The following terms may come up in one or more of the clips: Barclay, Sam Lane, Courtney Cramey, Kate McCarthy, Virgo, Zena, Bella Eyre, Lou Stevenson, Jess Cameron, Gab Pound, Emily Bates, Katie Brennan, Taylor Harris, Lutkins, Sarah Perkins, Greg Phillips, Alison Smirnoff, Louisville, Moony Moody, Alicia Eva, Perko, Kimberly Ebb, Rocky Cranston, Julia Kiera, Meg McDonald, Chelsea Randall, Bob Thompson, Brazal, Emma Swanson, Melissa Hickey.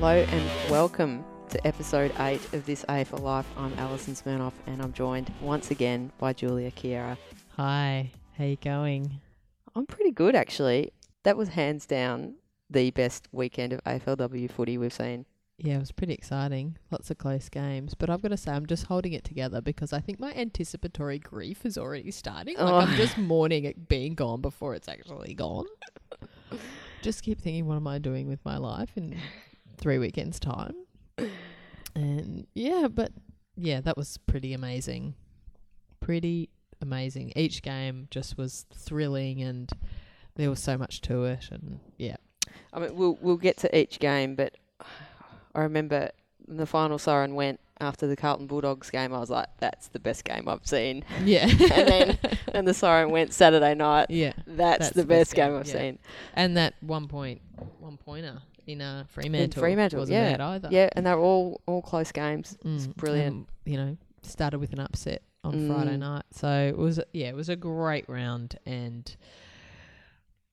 Hello and welcome to episode 8 of This A for Life. I'm Alison Smirnoff and I'm joined once again by Julia Kiera. Hi, how you going? I'm pretty good actually. That was hands down the best weekend of AFLW footy we've seen. Yeah, it was pretty exciting. Lots of close games. But I've got to say, I'm just holding it together because I think my anticipatory grief is already starting. Like, I'm just mourning it being gone before it's actually gone. Just keep thinking, what am I doing with my life in 3 weekends' time? And, yeah, that was pretty amazing. Pretty amazing. Each game just was thrilling and there was so much to it. And, yeah. I mean, we'll get to each game, but I remember when the final siren went after the Carlton Bulldogs game, I was like, that's the best game I've seen. Yeah. And then when the siren went Saturday night, yeah, that's the best game I've seen. And that one pointer in Fremantle. Wasn't bad either. Yeah, and they were all close games. It's brilliant. You know, started with an upset on Friday night. So it was a great round. And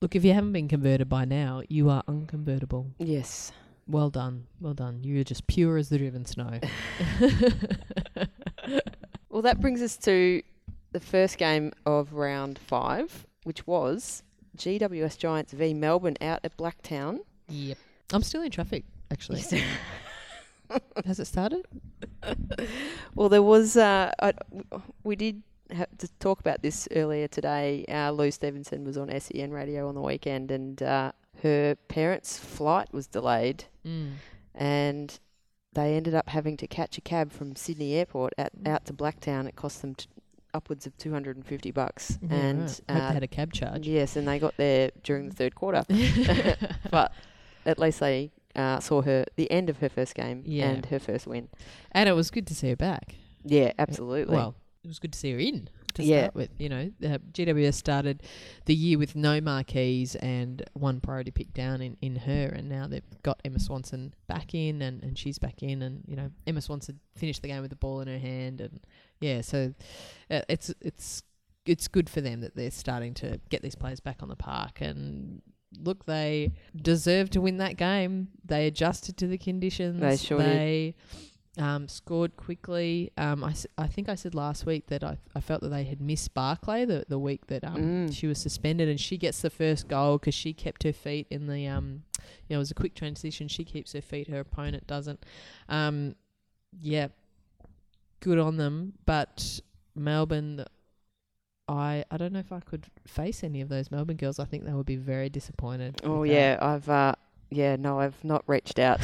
look, if you haven't been converted by now, you are unconvertible. Yes. Well done. Well done. You're just pure as the driven snow. Well, that brings us to the first game of round 5, which was GWS Giants v Melbourne out at Blacktown. Yep. I'm still in traffic, actually. Has it started? Well, there was... we did have to talk about this earlier today. Lou Stevenson was on SEN radio on the weekend and... her parents' flight was delayed and they ended up having to catch a cab from Sydney Airport out to Blacktown. It cost them upwards of $250. Yeah, and right. Hope they had a cab charge. Yes, and they got there during the third quarter. But at least they saw the end of her first game and her first win. And it was good to see her back. Yeah, absolutely. Well, it was good to see her in. Start with, you know, GWS started the year with no marquees and one priority pick down in her, and now they've got Emma Swanson back in and she's back in, and you know, Emma Swanson finished the game with the ball in her hand, and yeah, so it's good for them that they're starting to get these players back on the park. And look, they deserved to win that game. They adjusted to the conditions. They sure did. Scored quickly. I think I said last week that I felt that they had missed Barclay the week that she was suspended, and she gets the first goal because she kept her feet in the you know, it was a quick transition. She keeps her feet, her opponent doesn't. Yeah, good on them. But Melbourne, I don't know if I could face any of those Melbourne girls. I think they would be very disappointed. Oh yeah, that. I've not reached out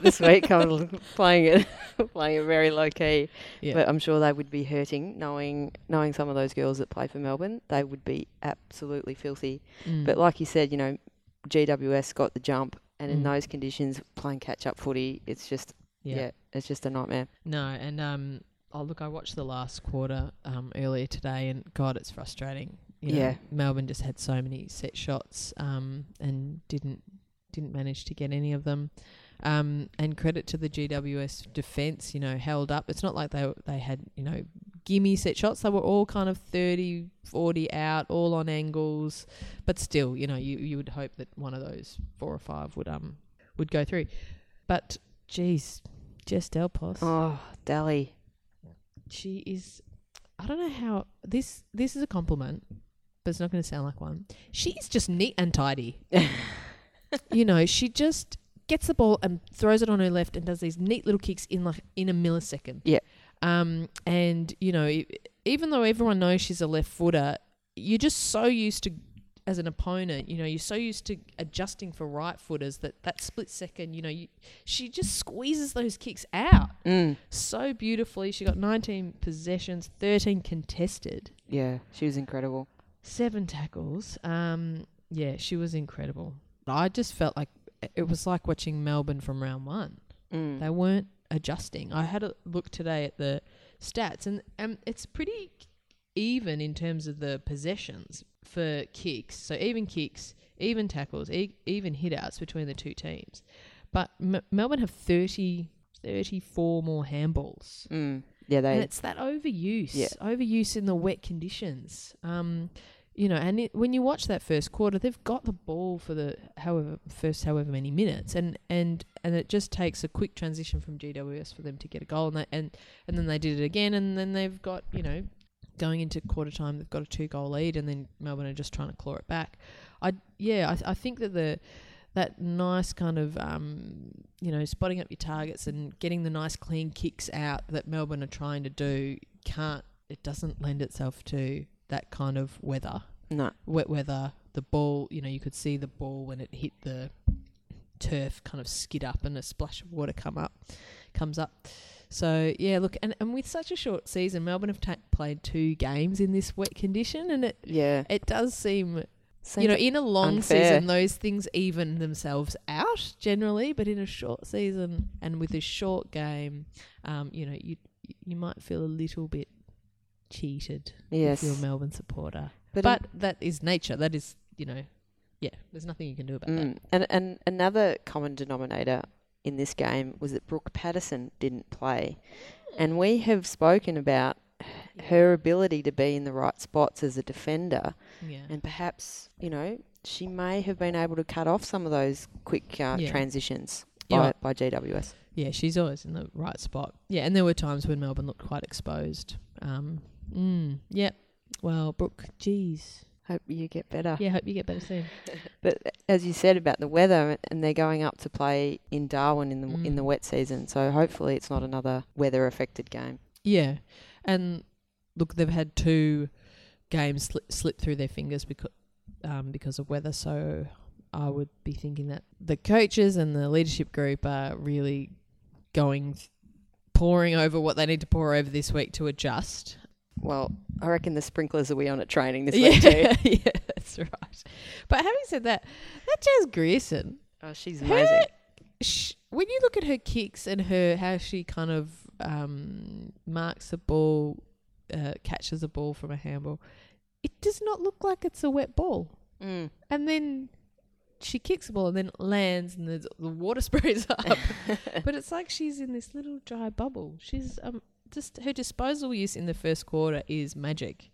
this week. I'm playing it very low key, but I'm sure they would be hurting knowing some of those girls that play for Melbourne. They would be absolutely filthy. But like you said, you know, GWS got the jump, and in those conditions, playing catch up footy, it's just it's just a nightmare. No, and look, I watched the last quarter earlier today, and God, it's frustrating. You know, Melbourne just had so many set shots and didn't manage to get any of them. And credit to the GWS defence, you know, held up. It's not like they had, you know, gimme set shots. They were all kind of 30, 40 out, all on angles. But still, you know, you would hope that one of those 4 or 5 would go through. But, geez, Jess Dal Pos. Oh, Dally. She is, I don't know how, this is a compliment, but it's not going to sound like one. She is just neat and tidy. You know, she just gets the ball and throws it on her left and does these neat little kicks in a millisecond. Yeah. And, you know, even though everyone knows she's a left footer, you're just so used to, as an opponent, you know, you're so used to adjusting for right footers that split second, you know, she just squeezes those kicks out so beautifully. She got 19 possessions, 13 contested. Yeah, she was incredible. 7 tackles. Yeah, she was incredible. I just felt like it was like watching Melbourne from round 1. They weren't adjusting. I had a look today at the stats, and it's pretty even in terms of the possessions for kicks. So even kicks, even tackles, even hit-outs between the two teams. But Melbourne have 34 more handballs. Yeah, and it's that overuse in the wet conditions. You know, and when you watch that first quarter, they've got the ball for the however many minutes, and it just takes a quick transition from GWS for them to get a goal, and then they did it again, and then they've got, you know, going into quarter time, they've got a 2-goal lead, and then Melbourne are just trying to claw it back. I think that that nice kind of you know, spotting up your targets and getting the nice clean kicks out that Melbourne are trying to do doesn't lend itself to that kind of weather. No. Wet weather, the ball, you know, you could see the ball when it hit the turf kind of skid up and a splash of water comes up. So, yeah, look, and with such a short season, Melbourne have played 2 games in this wet condition, and it does seem, you know, in a long season, those things even themselves out generally, but in a short season and with a short game, you know, you might feel a little bit cheated, yes, if you're a Melbourne supporter, but that is nature. That is, you know, yeah, there's nothing you can do about that. And another common denominator in this game was that Brooke Patterson didn't play, and we have spoken about her ability to be in the right spots as a defender, and perhaps, you know, she may have been able to cut off some of those quick transitions by GWS. Yeah, she's always in the right spot. Yeah, and there were times when Melbourne looked quite exposed. Well, Brooke, geez. Hope you get better. Yeah, hope you get better soon. But as you said about the weather, and they're going up to play in Darwin in the wet season, so hopefully it's not another weather-affected game. Yeah, and look, they've had 2 games slip through their fingers because of weather, so I would be thinking that the coaches and the leadership group are really pouring over what they need to pour over this week to adjust. Well, I reckon the sprinklers are on at training this week too. Yeah, that's right. But having said that, that Jazz Grierson, oh, she's amazing. When you look at her kicks and how she kind of marks the ball, catches a ball from a handball, it does not look like it's a wet ball. Mm. And then she kicks the ball and then it lands and the water sprays up. But it's like she's in this little dry bubble. She's just her disposal use in the first quarter is magic.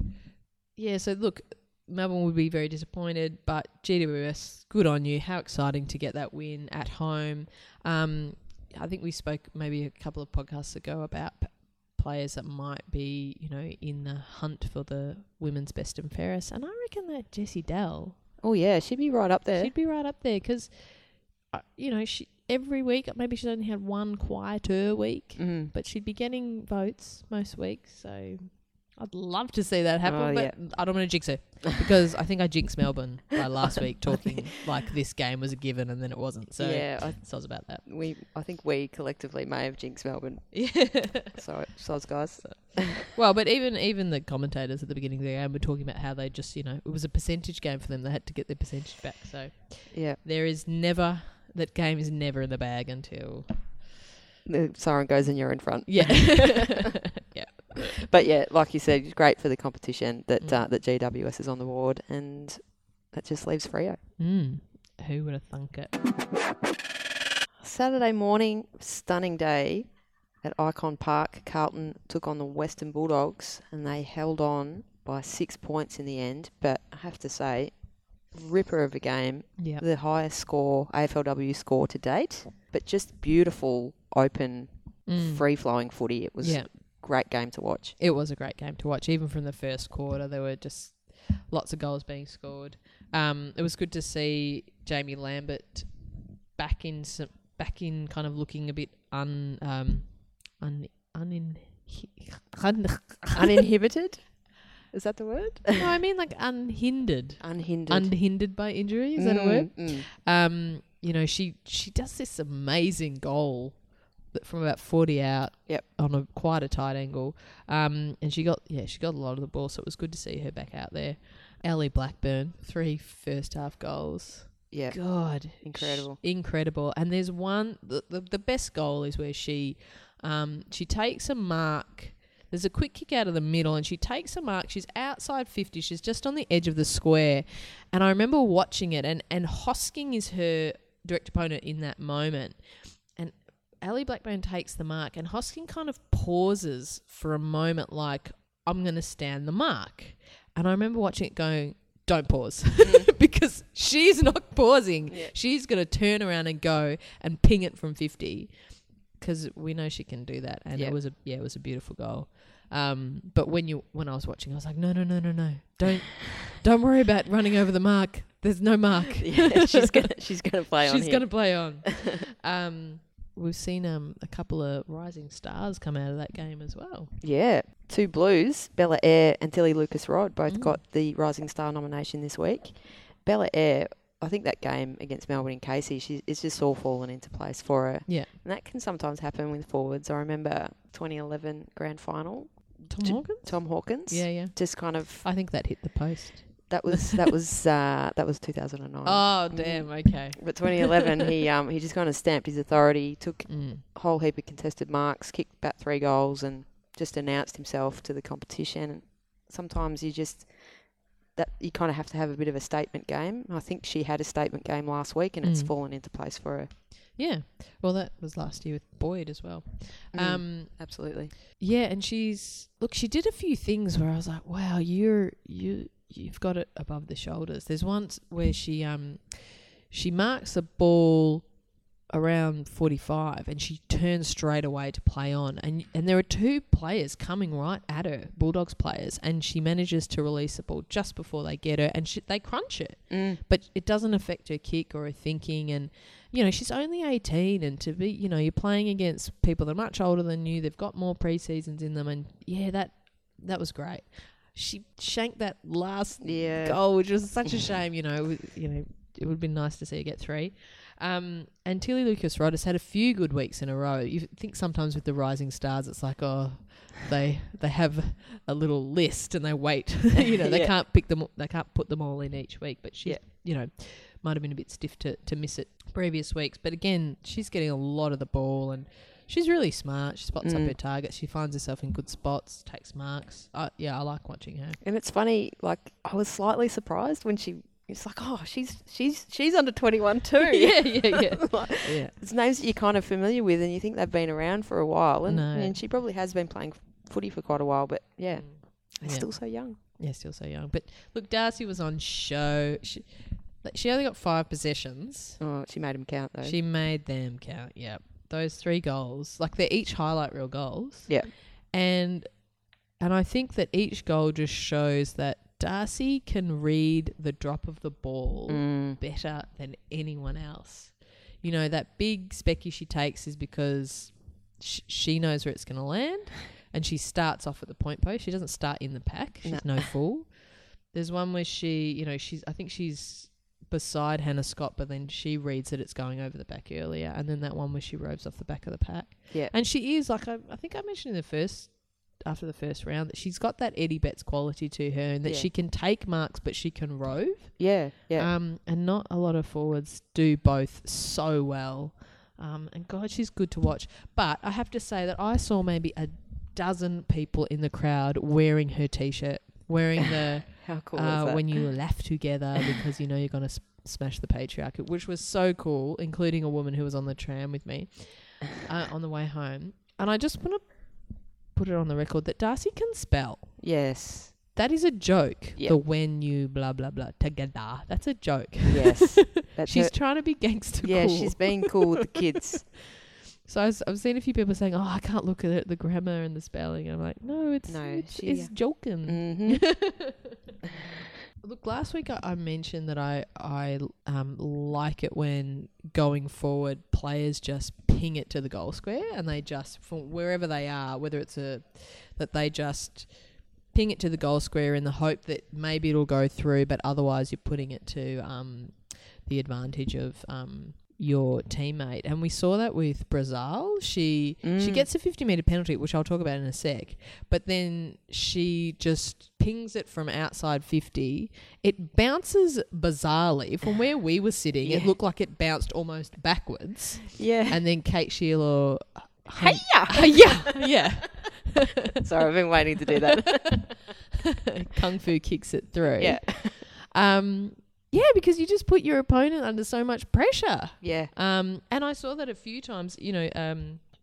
Yeah, so look, Melbourne would be very disappointed, but GWS, good on you. How exciting to get that win at home. I think we spoke maybe a couple of podcasts ago about players that might be, you know, in the hunt for the women's best and fairest. And I reckon that Jessie Dal... Oh, yeah, she'd be right up there. She'd be right up there because, you know, she every week, maybe she's only had one quieter week, but she'd be getting votes most weeks. So I'd love to see that happen, but I don't want to jinx her because I think I jinxed Melbourne by last week talking like this game was a given and then it wasn't. So yeah, I was about that. I think we collectively may have jinxed Melbourne. Yeah. Sorry, guys. So. Well, but even the commentators at the beginning of the game were talking about how they just, you know, it was a percentage game for them. They had to get their percentage back. So yeah, that game is never in the bag until the siren goes and you're in front. Yeah. Yeah. But yeah, like you said, great for the competition that GWS is on the board, and that just leaves Freo. Who would have thunk it? Saturday morning, stunning day at Icon Park. Carlton took on the Western Bulldogs, and they held on by 6 points in the end. But I have to say, ripper of a game, the highest score AFLW score to date. But just beautiful, open, free-flowing footy. It was. Yeah. Great game to watch. It was a great game to watch. Even from the first quarter, there were just lots of goals being scored. It was good to see Jamie Lambert back in kind of looking a bit uninhibited. Is that the word? No, I mean like unhindered. Unhindered by injury. Is that a word? Mm. You know, she does this amazing goal from about 40 out, on quite a tight angle, and she got a lot of the ball, so it was good to see her back out there. Ellie Blackburn, 3 first half goals. Yeah, God, incredible. And there's one, the best goal is where she takes a mark. There's a quick kick out of the middle, and she takes a mark. She's outside 50. She's just on the edge of the square, and I remember watching it, and Hosking is her direct opponent in that moment. Ellie Blackburn takes the mark, and Hosking kind of pauses for a moment like, I'm going to stand the mark. And I remember watching it going, don't pause because she's not pausing. Yeah. She's going to turn around and go and ping it from 50 because we know she can do that. And it was a beautiful goal. But when I was watching, I was like, no, don't worry about running over the mark. There's no mark. Yeah, she's gonna play on. She's gonna play on. We've seen a couple of rising stars come out of that game as well. Yeah, two Blues, Bella Eyre and Tilly Lucas-Rod, both got the rising star nomination this week. Bella Eyre, I think that game against Melbourne and Casey, it's just all fallen into place for her. Yeah, and that can sometimes happen with forwards. I remember 2011 grand final. Tom Hawkins. Yeah. Just kind of. I think that hit the post. That was 2009. Oh damn! Okay. But 2011, he just kind of stamped his authority, took a whole heap of contested marks, kicked about 3 goals, and just announced himself to the competition. And sometimes you kind of have to have a bit of a statement game. I think she had a statement game last week, and it's fallen into place for her. Yeah. Well, that was last year with Boyd as well. Absolutely. Yeah, and she did a few things where I was like, wow, You've got it above the shoulders. There's one where she marks a ball around 45 and she turns straight away to play on. And there are 2 players coming right at her, Bulldogs players, and she manages to release the ball just before they get her and they crunch it. But it doesn't affect her kick or her thinking. And, you know, she's only 18 and to be, you know, you're playing against people that are much older than you. They've got more pre-seasons in them. And, yeah, that was great. She shanked that last goal, which was such a shame. You know, it would have been nice to see her get 3. And Tilly Lucas-Rod has had a few good weeks in a row. You think sometimes with the rising stars, it's like, oh, they have a little list and they wait. You know, they can't pick them. They can't put them all in each week. But she, you know, might have been a bit stiff to miss it previous weeks. But again, she's getting a lot of the ball and. She's really smart. She spots up her targets. She finds herself in good spots, takes marks. I like watching her. And it's funny, like, I was slightly surprised when it's like, oh, she's under 21 too. yeah. Like, yeah. It's names that you're kind of familiar with and you think they've been around for a while. And she probably has been playing footy for quite a while, but, they're still so young. Yeah, still so young. But, look, Darcy was on show. She only got 5 possessions. Oh, she made them count, though. She made them count, yeah. Those 3 goals, like they're each highlight reel goals. Yeah. And I think that each goal just shows that Darcy can read the drop of the ball better than anyone else. You know, that big specky she takes is because she knows where it's going to land and she starts off at the point post. She doesn't start in the pack. She's no fool. There's one where she's beside Hannah Scott, but then she reads that it's going over the back earlier, and then that one where she roves off the back of the pack. Yeah. And she is, like I think I mentioned after the first round, that she's got that Eddie Betts quality to her and that she can take marks but she can rove. Yeah, yeah. And not a lot of forwards do both so well. And God, she's good to watch. But I have to say that I saw maybe a dozen people in the crowd wearing her T-shirt, wearing the... How cool was that? When you laugh together because you know you're going to smash the patriarchy, which was so cool, including a woman who was on the tram with me on the way home. And I just want to put it on the record that Darcy can spell. Yes. That is a joke. Yep. The when you blah, blah, blah together. That's a joke. Yes. She's trying to be gangster cool. Yeah, she's being cool with the kids. So I've seen a few people saying, oh, I can't look at the grammar and the spelling. And I'm like, it's joking. Mm-hmm. Look, last week I mentioned that I like it when going forward players just ping it to the goal square and they just, from wherever they are, whether it's that they just ping it to the goal square in the hope that maybe it'll go through, but otherwise you're putting it to the advantage of... your teammate. And we saw that with Brazal. She gets a 50-metre penalty, which I'll talk about in a sec, but then she just pings it from outside 50. It bounces bizarrely. From where we were sitting, it looked like it bounced almost backwards. Yeah. And then Kate Sheila... Yeah. Sorry, I've been waiting to do that. Kung Fu kicks it through. Yeah. Yeah, because you just put your opponent under so much pressure. Yeah. And I saw that a few times, you know,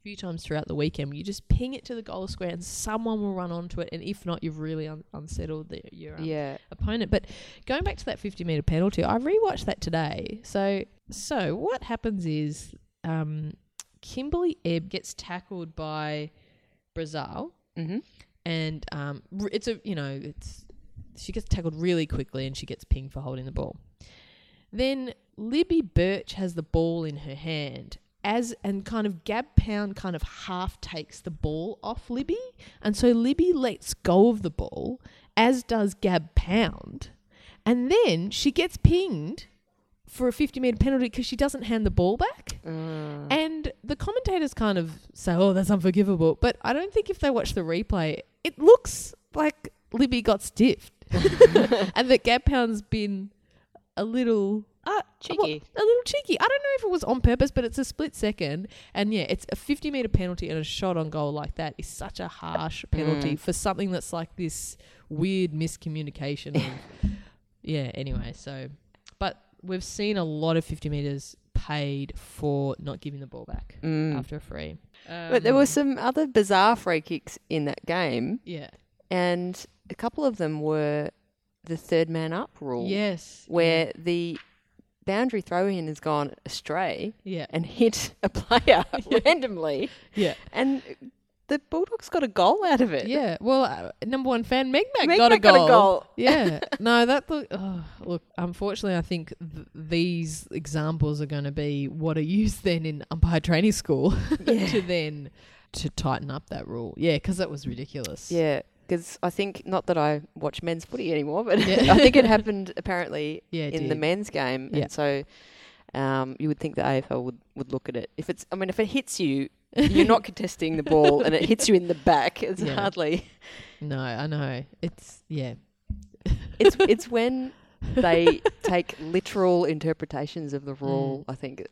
few times throughout the weekend where you just ping it to the goal square and someone will run onto it, and if not, you've really unsettled your opponent. But going back to that 50-metre penalty, I rewatched that today. So what happens is Kimberly Ebb gets tackled by Brazal, mm-hmm. and she gets tackled really quickly and she gets pinged for holding the ball. Then Libby Birch has the ball in her hand and kind of Gab Pound kind of half takes the ball off Libby, and so Libby lets go of the ball, as does Gab Pound, and then she gets pinged for a 50-metre penalty because she doesn't hand the ball back. And the commentators kind of say, oh, that's unforgivable, but I don't think if they watch the replay, it looks like Libby got stiffed and that Gab Pound's been a little... cheeky. A little cheeky. I don't know if it was on purpose, but it's a split second. And, yeah, it's a 50-metre penalty, and a shot on goal like that is such a harsh penalty for something that's like this weird miscommunication. Anyway, so... But we've seen a lot of 50 metres paid for not giving the ball back after a free. But there were some other bizarre free kicks in that game. Yeah. And a couple of them were the third man up rule. Yes. Where the boundary throw-in has gone astray and hit a player randomly. Yeah. And the Bulldogs got a goal out of it. Yeah. Well, number one fan, Meg got a goal. Yeah. No, look, unfortunately, I think these examples are going to be what are used then in umpire training school to tighten up that rule. Yeah, because that was ridiculous. Yeah, because I think, not that I watch men's footy anymore, but I think it happened apparently in the men's game. Yeah. And so you would think the AFL would look at it. If it hits you, you're not contesting the ball and it hits you in the back. It's hardly... No, I know. It's... Yeah. It's when they take literal interpretations of the rule, I think,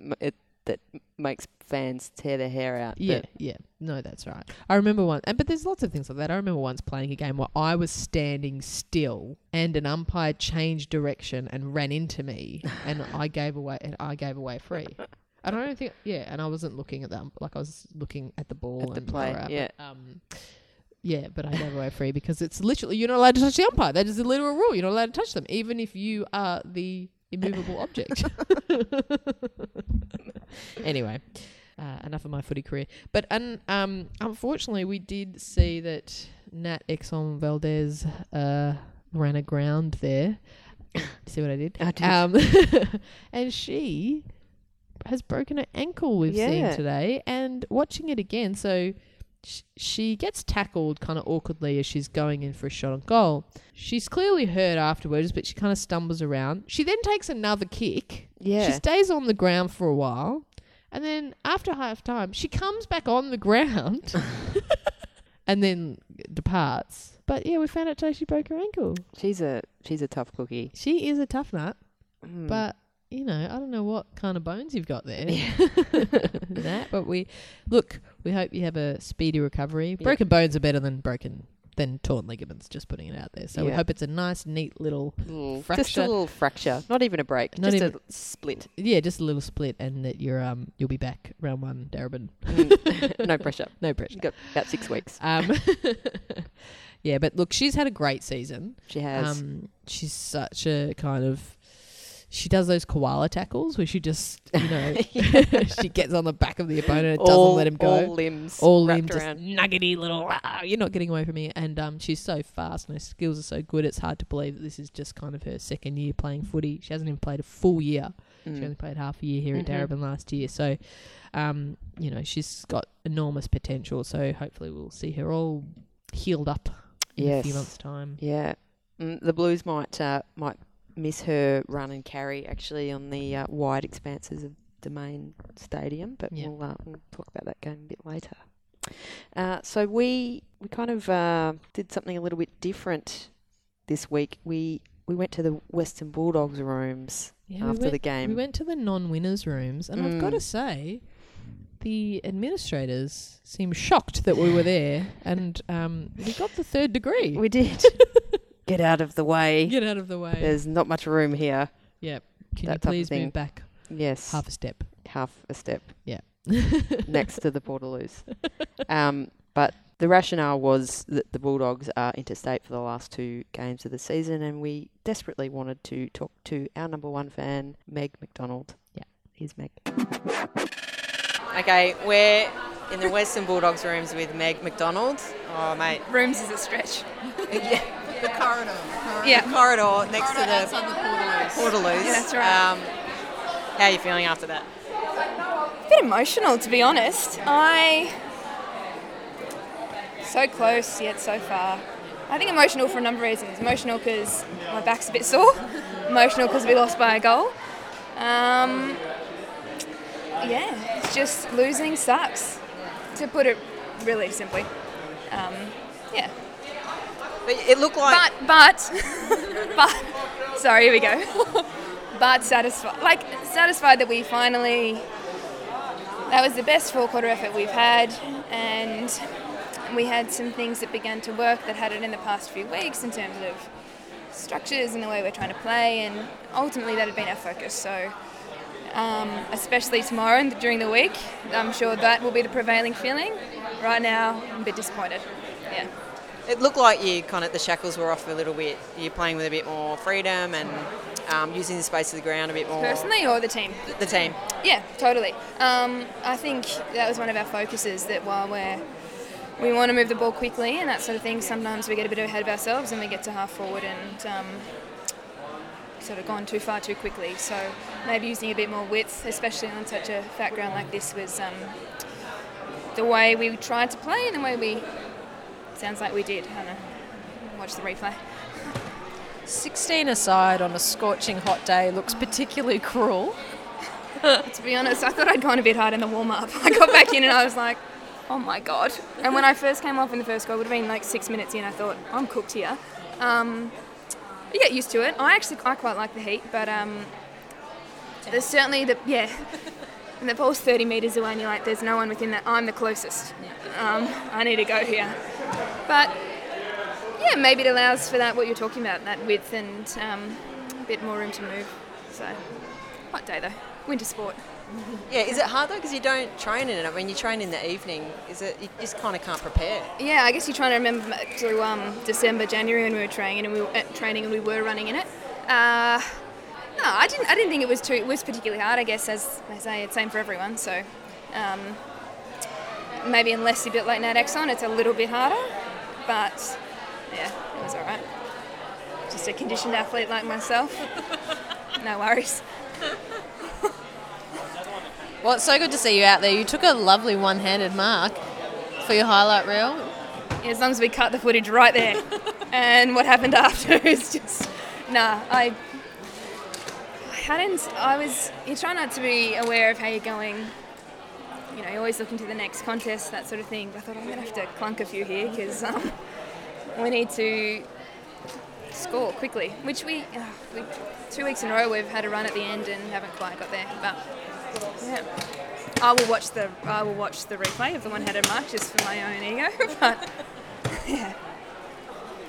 that makes fans tear their hair out. Yeah, yeah. No, that's right. I remember once... But there's lots of things like that. I remember once playing a game where I was standing still and an umpire changed direction and ran into me and I gave away free. I don't think, and I wasn't looking at them. Like, I was looking at the ball at the play. But I gave away free because it's literally, you're not allowed to touch the umpire. That is a literal rule. You're not allowed to touch them, even if you are the immovable object. Anyway, enough of my footy career. But unfortunately, we did see that Nat Exxon Valdez ran aground there. See what I did? I did. And she has broken her ankle, we've seen today, and watching it again. So she gets tackled kind of awkwardly as she's going in for a shot on goal. She's clearly hurt afterwards, but she kind of stumbles around. She then takes another kick. Yeah. She stays on the ground for a while. And then after half time, she comes back on the ground and then departs. But, yeah, we found out today she broke her ankle. She's a tough cookie. She is a tough nut, but... You know, I don't know what kind of bones you've got there. That, but we hope you have a speedy recovery. Yep. Broken bones are better than torn ligaments, just putting it out there. So we hope it's a nice, neat little fracture. Just a little fracture. Not even a break. A split. Yeah, just a little split, and that you'll be back round one, Darabin. No pressure. No pressure. You've got about 6 weeks. Yeah, but look, she's had a great season. She has. She's such a kind of... She does those koala tackles where she just, she gets on the back of the opponent and doesn't let him go. All limbs just around. Nuggety little, you're not getting away from me. And she's so fast and her skills are so good. It's hard to believe that this is just kind of her second year playing footy. She hasn't even played a full year. She only played half a year here at Darabin last year. So, she's got enormous potential. So hopefully we'll see her all healed up in a few months' time. Yeah. The Blues might miss her run and carry actually on the wide expanses of Domain Stadium, but we'll talk about that game a bit later. So we kind of did something a little bit different this week. We went to the Western Bulldogs rooms the game. We went to the non-winners rooms, and I've got to say, the administrators seemed shocked that we were there, and we got the third degree. We did. Get out of the way. Get out of the way. There's not much room here. Yep. Can you please move back? Yes. Half a step. Yeah. next to the Portaloos. But the rationale was that the Bulldogs are interstate for the last two games of the season, and we desperately wanted to talk to our number one fan, Meg McDonald. Yeah, here's Meg. Okay, we're in the Western Bulldogs rooms with Meg McDonald. Oh, mate. Rooms is a stretch. Yeah. The corridor. Yeah. The corridor next to the Portaloos. Yeah, that's right. How are you feeling after that? A bit emotional, to be honest. So close, yet so far. I think emotional for a number of reasons. Emotional because my back's a bit sore. Emotional because we lost by a goal. Yeah, it's just losing sucks, to put it really simply. Yeah. But it looked like... But sorry, here we go. But satisfied that we finally... That was the best four-quarter effort we've had, and... We had some things that began to work that hadn't in the past few weeks in terms of structures and the way we're trying to play, and ultimately that had been our focus. So especially tomorrow and during the week, I'm sure that will be the prevailing feeling. Right now, I'm a bit disappointed. Yeah. It looked like you kind of, the shackles were off a little bit. You're playing with a bit more freedom and using the space of the ground a bit more. Personally or the team? The team. Yeah, totally. I think that was one of our focuses, that while we want to move the ball quickly and that sort of thing. Sometimes we get a bit ahead of ourselves and we get to half forward and sort of gone too far too quickly. So maybe using a bit more width, especially on such a fat ground like this, was the way we tried to play and the way we... Sounds like we did. I don't know. Watch the replay. 16 aside on a scorching hot day looks particularly cruel. To be honest, I thought I'd gone a bit hard in the warm-up. I got back in and I was like... Oh my God. And when I first came off in the first goal, it would have been like 6 minutes in, I thought, I'm cooked here. You get used to it. I quite like the heat, but there's certainly and the ball's 30 metres away and you're like, there's no one within that. I'm the closest. I need to go here. But yeah, maybe it allows for that, what you're talking about, that width and a bit more room to move. So, hot day though, winter sport. Yeah, is it hard though because you don't train in it? I mean, you train in the evening. Is it? You just kind of can't prepare. Yeah, I guess you're trying to remember back to December, January when we were training and we were running in it. No, I didn't think it was particularly hard. I guess, as I say, it's the same for everyone. So maybe unless you're a bit late Natax on, it's a little bit harder. But yeah, it was all right. Just a conditioned athlete like myself. No worries. Well, it's so good to see you out there. You took a lovely one-handed mark for your highlight reel. Yeah, as long as we cut the footage right there. And what happened after is just... Nah, You try not to be aware of how you're going. You know, you're always looking to the next contest, that sort of thing. But I thought, I'm going to have to clunk a few here because we need to score quickly. Which we 2 weeks in a row we've had a run at the end and haven't quite got there. But... Yeah. I will watch the replay of the one-handed mark just for my own ego, but yeah.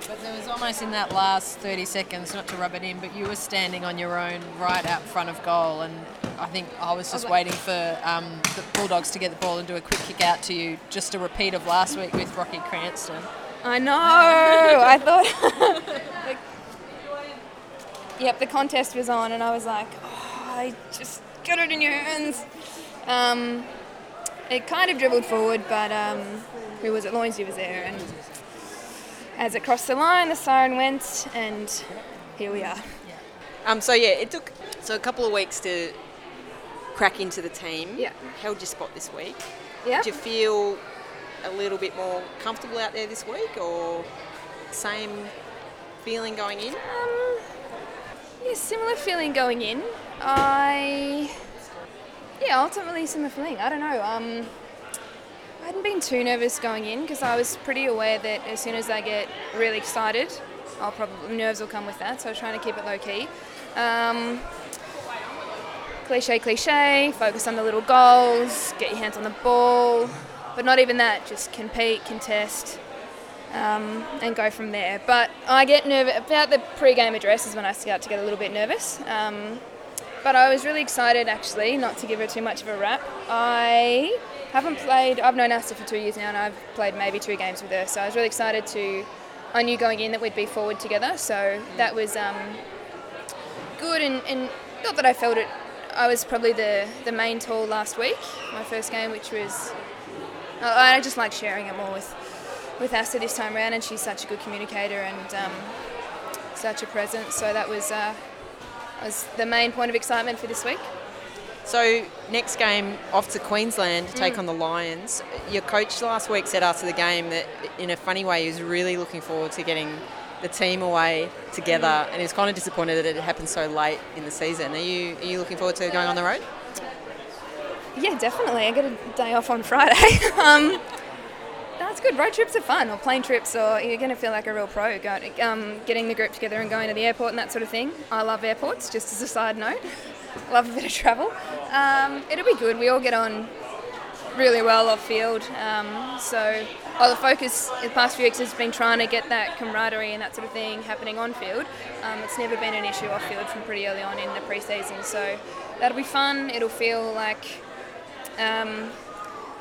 But there was almost in that last 30 seconds, not to rub it in, but you were standing on your own right out front of goal, and I think I was just waiting for the Bulldogs to get the ball and do a quick kick out to you, just a repeat of last week with Rocky Cranston. I know. I thought. Yep, the contest was on, and I was like, I just. Got it in your hands. It kind of dribbled forward, but who was it? Loinsy was there, and as it crossed the line, the siren went, and here we are. It took a couple of weeks to crack into the team. Yeah, held your spot this week. Yeah, did you feel a little bit more comfortable out there this week, or same feeling going in? Similar feeling going in. Ultimately similar feeling. I don't know. I hadn't been too nervous going in because I was pretty aware that as soon as I get really excited, I'll probably nerves will come with that. So I was trying to keep it low key. Cliche. Focus on the little goals. Get your hands on the ball, but not even that. Just compete, contest. And go from there. But I get nervous about the pre-game address is when I start to get a little bit nervous. but I was really excited actually not to give her too much of a rap. I haven't played, I've known Asta for 2 years now and I've played maybe 2 games with her, so I was really excited to, I knew going in that we'd be forward together, so that was good and not that I felt it, I was probably the main tall last week, my first game, which was, I just like sharing it more with Asta this time around, and she's such a good communicator and such a presence, so that was the main point of excitement for this week. So next game off to Queensland to take on the Lions. Your coach last week said after the game that in a funny way he was really looking forward to getting the team away together and he was kind of disappointed that it happened so late in the season. Are you looking forward to going on the road? Yeah, definitely. I get a day off on Friday. That's good. Road trips are fun, or plane trips, or you're going to feel like a real pro going, getting the group together and going to the airport and that sort of thing. I love airports, just as a side note. Love a bit of travel. It'll be good. We all get on really well off field. So the focus the past few weeks has been trying to get that camaraderie and that sort of thing happening on field. It's never been an issue off field from pretty early on in the pre-season. So that'll be fun. It'll feel like,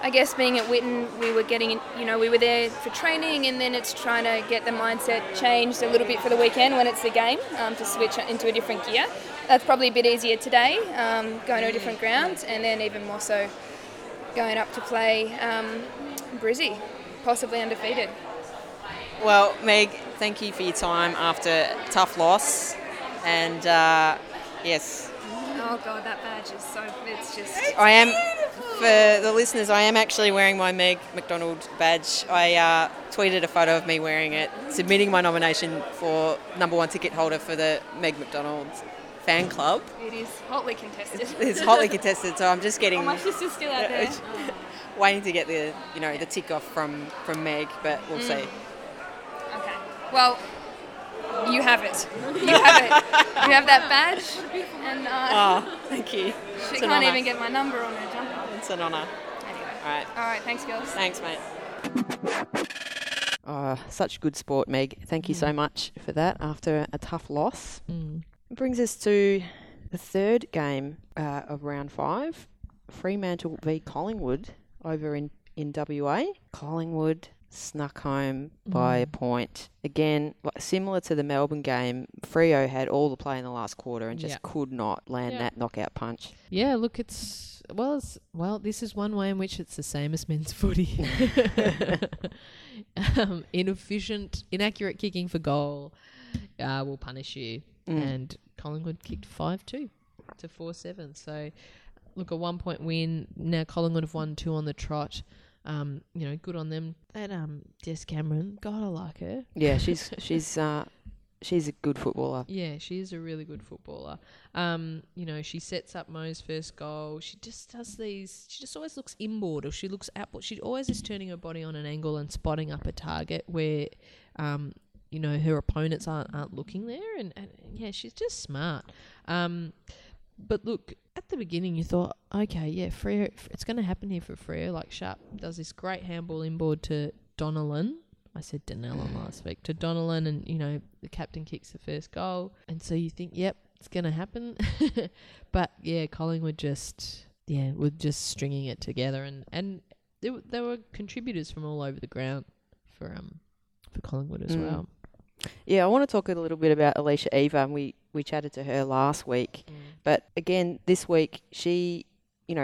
I guess being at Whitten, we were getting, we were there for training, and then it's trying to get the mindset changed a little bit for the weekend when it's the game, to switch into a different gear. That's probably a bit easier today, going to a different ground, and then even more so going up to play Brizzy, possibly undefeated. Well, Meg, thank you for your time after a tough loss, and yes. Oh God, that badge is so—it's just. For the listeners, I am actually wearing my Meg McDonald badge. I tweeted a photo of me wearing it, submitting my nomination for number 1 ticket holder for the Meg McDonald fan club. It is hotly contested. It's hotly contested, so I'm just getting... Oh, my sister's still out there. Waiting to get the, the tick off from Meg, but we'll see. Okay. Well, you have it. You have that badge. And, thank you. She can't even get my number on her jumper. It's an honour. Anyway. All right, thanks, girls. Thanks, mate. Oh, such good sport, Meg. Thank you so much for that after a tough loss. Mm. Brings us to the third game of round 5, Fremantle v Collingwood over in WA. Collingwood snuck home by a point. Again, similar to the Melbourne game, Freo had all the play in the last quarter and just could not land that knockout punch. Yeah, look, it's this is one way in which it's the same as men's footy. Inefficient, inaccurate kicking for goal will punish you. And Collingwood kicked 5-2 to 4-7. So, look, a 1-point win. Now Collingwood have won 2 on the trot. Good on them. That Jess Cameron, God, I like her. Yeah, she's a good footballer. Yeah, she is a really good footballer. She sets up Mo's first goal. She just does these. She just always looks inboard, or she looks outboard. She always is turning her body on an angle and spotting up a target where, her opponents aren't looking there, and she's just smart. But look, at the beginning you thought, okay, yeah, Freo, it's going to happen here for Freo. Like Sharp does this great handball inboard to Donnellan. I said Donnellan last week. To Donnellan, and, the captain kicks the first goal. And so you think, yep, it's going to happen. But, yeah, Collingwood were just stringing it together. And there were contributors from all over the ground for Collingwood as well. Yeah, I want to talk a little bit about Alicia Eva, and we chatted to her last week. But again, this week she,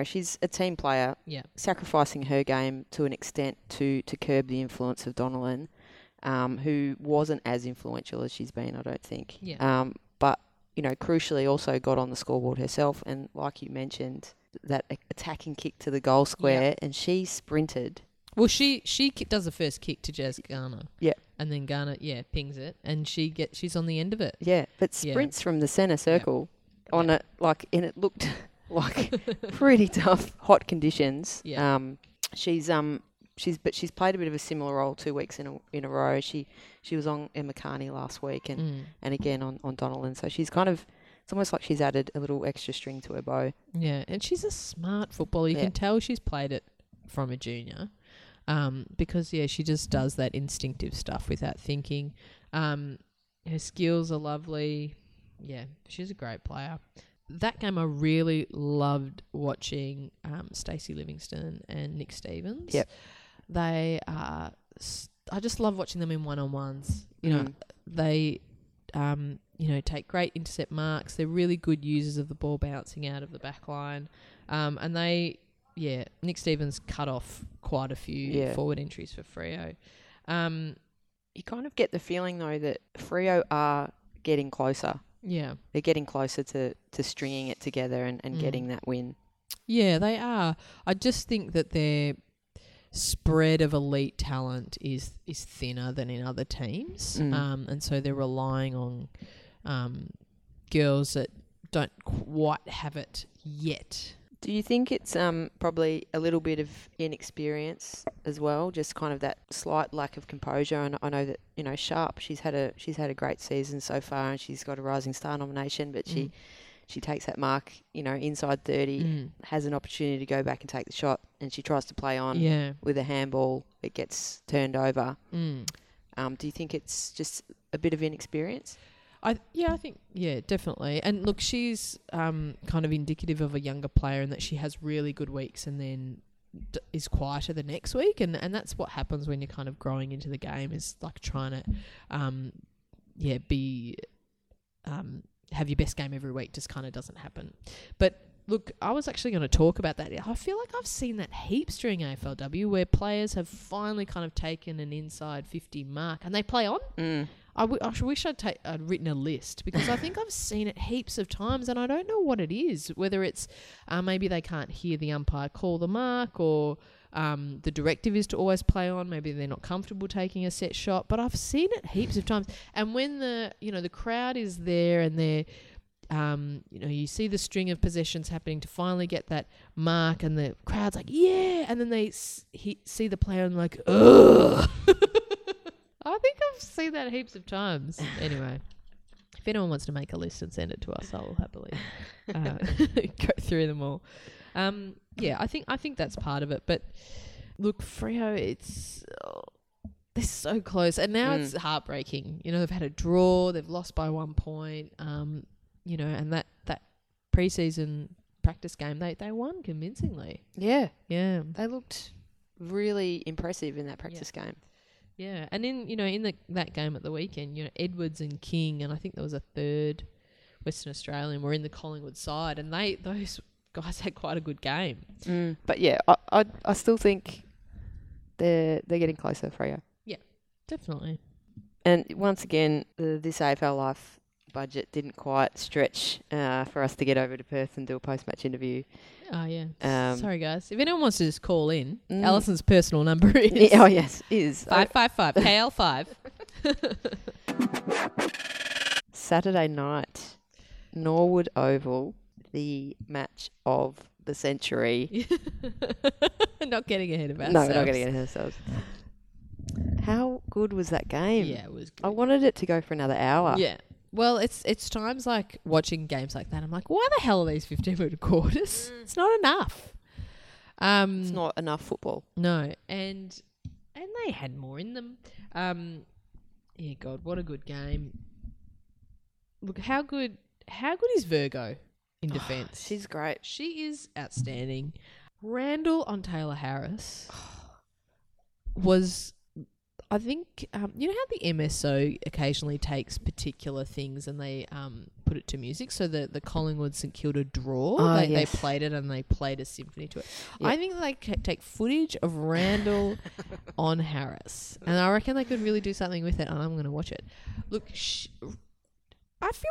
she's a team player, sacrificing her game to an extent to curb the influence of Donnellan, who wasn't as influential as she's been, I don't think. Yeah. But, crucially also got on the scoreboard herself, and like you mentioned, that attacking kick to the goal square, and she sprinted. Well, she does the first kick to Jazz Garner. Yeah. And then Garner, pings it, and she's on the end of it. Yeah, but sprints from the centre circle on it, and it looked like pretty tough, hot conditions. Yeah. She's played a bit of a similar role 2 weeks in a row. She was on Emma Carney last week, and again on Donnellan. So she's kind of, it's almost like she's added a little extra string to her bow. Yeah, and she's a smart footballer. You can tell she's played it from a junior. Because, she just does that instinctive stuff without thinking. Her skills are lovely. Yeah, she's a great player. that game I really loved watching Stacey Livingston and Nic Stevens. Yep. They are I just love watching them in one-on-ones. You know, they you know, take great intercept marks. They're really good users of the ball bouncing out of the back line. And they Nic Stevens cut off quite a few forward entries for Freo. You kind of get the feeling though that Freo are getting closer. Yeah. They're getting closer to stringing it together and getting that win. Yeah, they are. I just think that their spread of elite talent is thinner than in other teams. And so they're relying on girls that don't quite have it yet. Do you think it's probably a little bit of inexperience as well, just kind of that slight lack of composure? And I know that, you know, Sharp, she's had a great season so far, and she's got a Rising Star nomination, but she takes that mark, you know, inside 30, has an opportunity to go back and take the shot, and she tries to play on with a handball. It gets turned over. Do you think it's just a bit of inexperience? I think definitely. And look, she's kind of indicative of a younger player in that she has really good weeks and then is quieter the next week, and that's what happens when you're kind of growing into the game, is like trying to have your best game every week just kind of doesn't happen. But look, I was actually going to talk about that. I feel like I've seen that heaps during AFLW where players have finally kind of taken an inside 50 mark and they play on. I wish I'd written a list, because I think I've seen it heaps of times and I don't know what it is, whether it's maybe they can't hear the umpire call the mark, or the directive is to always play on. Maybe they're not comfortable taking a set shot, but I've seen it heaps of times. And when the crowd is there and they're you see the string of possessions happening to finally get that mark, and the crowd's like, yeah, and then they see the player and like, ugh. I think I've seen that heaps of times. Anyway, if anyone wants to make a list and send it to us, I'll happily go through them all. I think that's part of it. But look, Freo, they're so close, and now it's heartbreaking. You know, they've had a draw, they've lost by 1 point. You know, and that preseason practice game, they won convincingly. Yeah, they looked really impressive in that practice game. Yeah, and in that game at the weekend, you know, Edwards and King, and I think there was a third Western Australian, were in the Collingwood side, and those guys had quite a good game. But yeah, I still think they're getting closer, Freo. Yeah, definitely. And once again, this AFL Life budget didn't quite stretch for us to get over to Perth and do a post-match interview. Oh, yeah. Sorry, guys. If anyone wants to just call in, Alison's personal number is... Oh, yes, is... 555, KL5. Saturday night, Norwood Oval, the match of the century. Not getting ahead of ourselves. No, not getting ahead of ourselves. How good was that game? Yeah, it was good. I wanted it to go for another hour. Yeah. Well, it's times like watching games like that, I'm like, why the hell are these 15-minute quarters? It's not enough. It's not enough football. No, and they had more in them. Yeah, God, what a good game. Look, how good is Virgo in defence? Oh, she's great. She is outstanding. Randall on Taylor Harris was... I think, you know how the MSO occasionally takes particular things and they put it to music? So the Collingwood St Kilda draw, they played it and they played a symphony to it. Yep. I think they take footage of Randall on Harris, and I reckon they could really do something with it, and I'm going to watch it. Look, I feel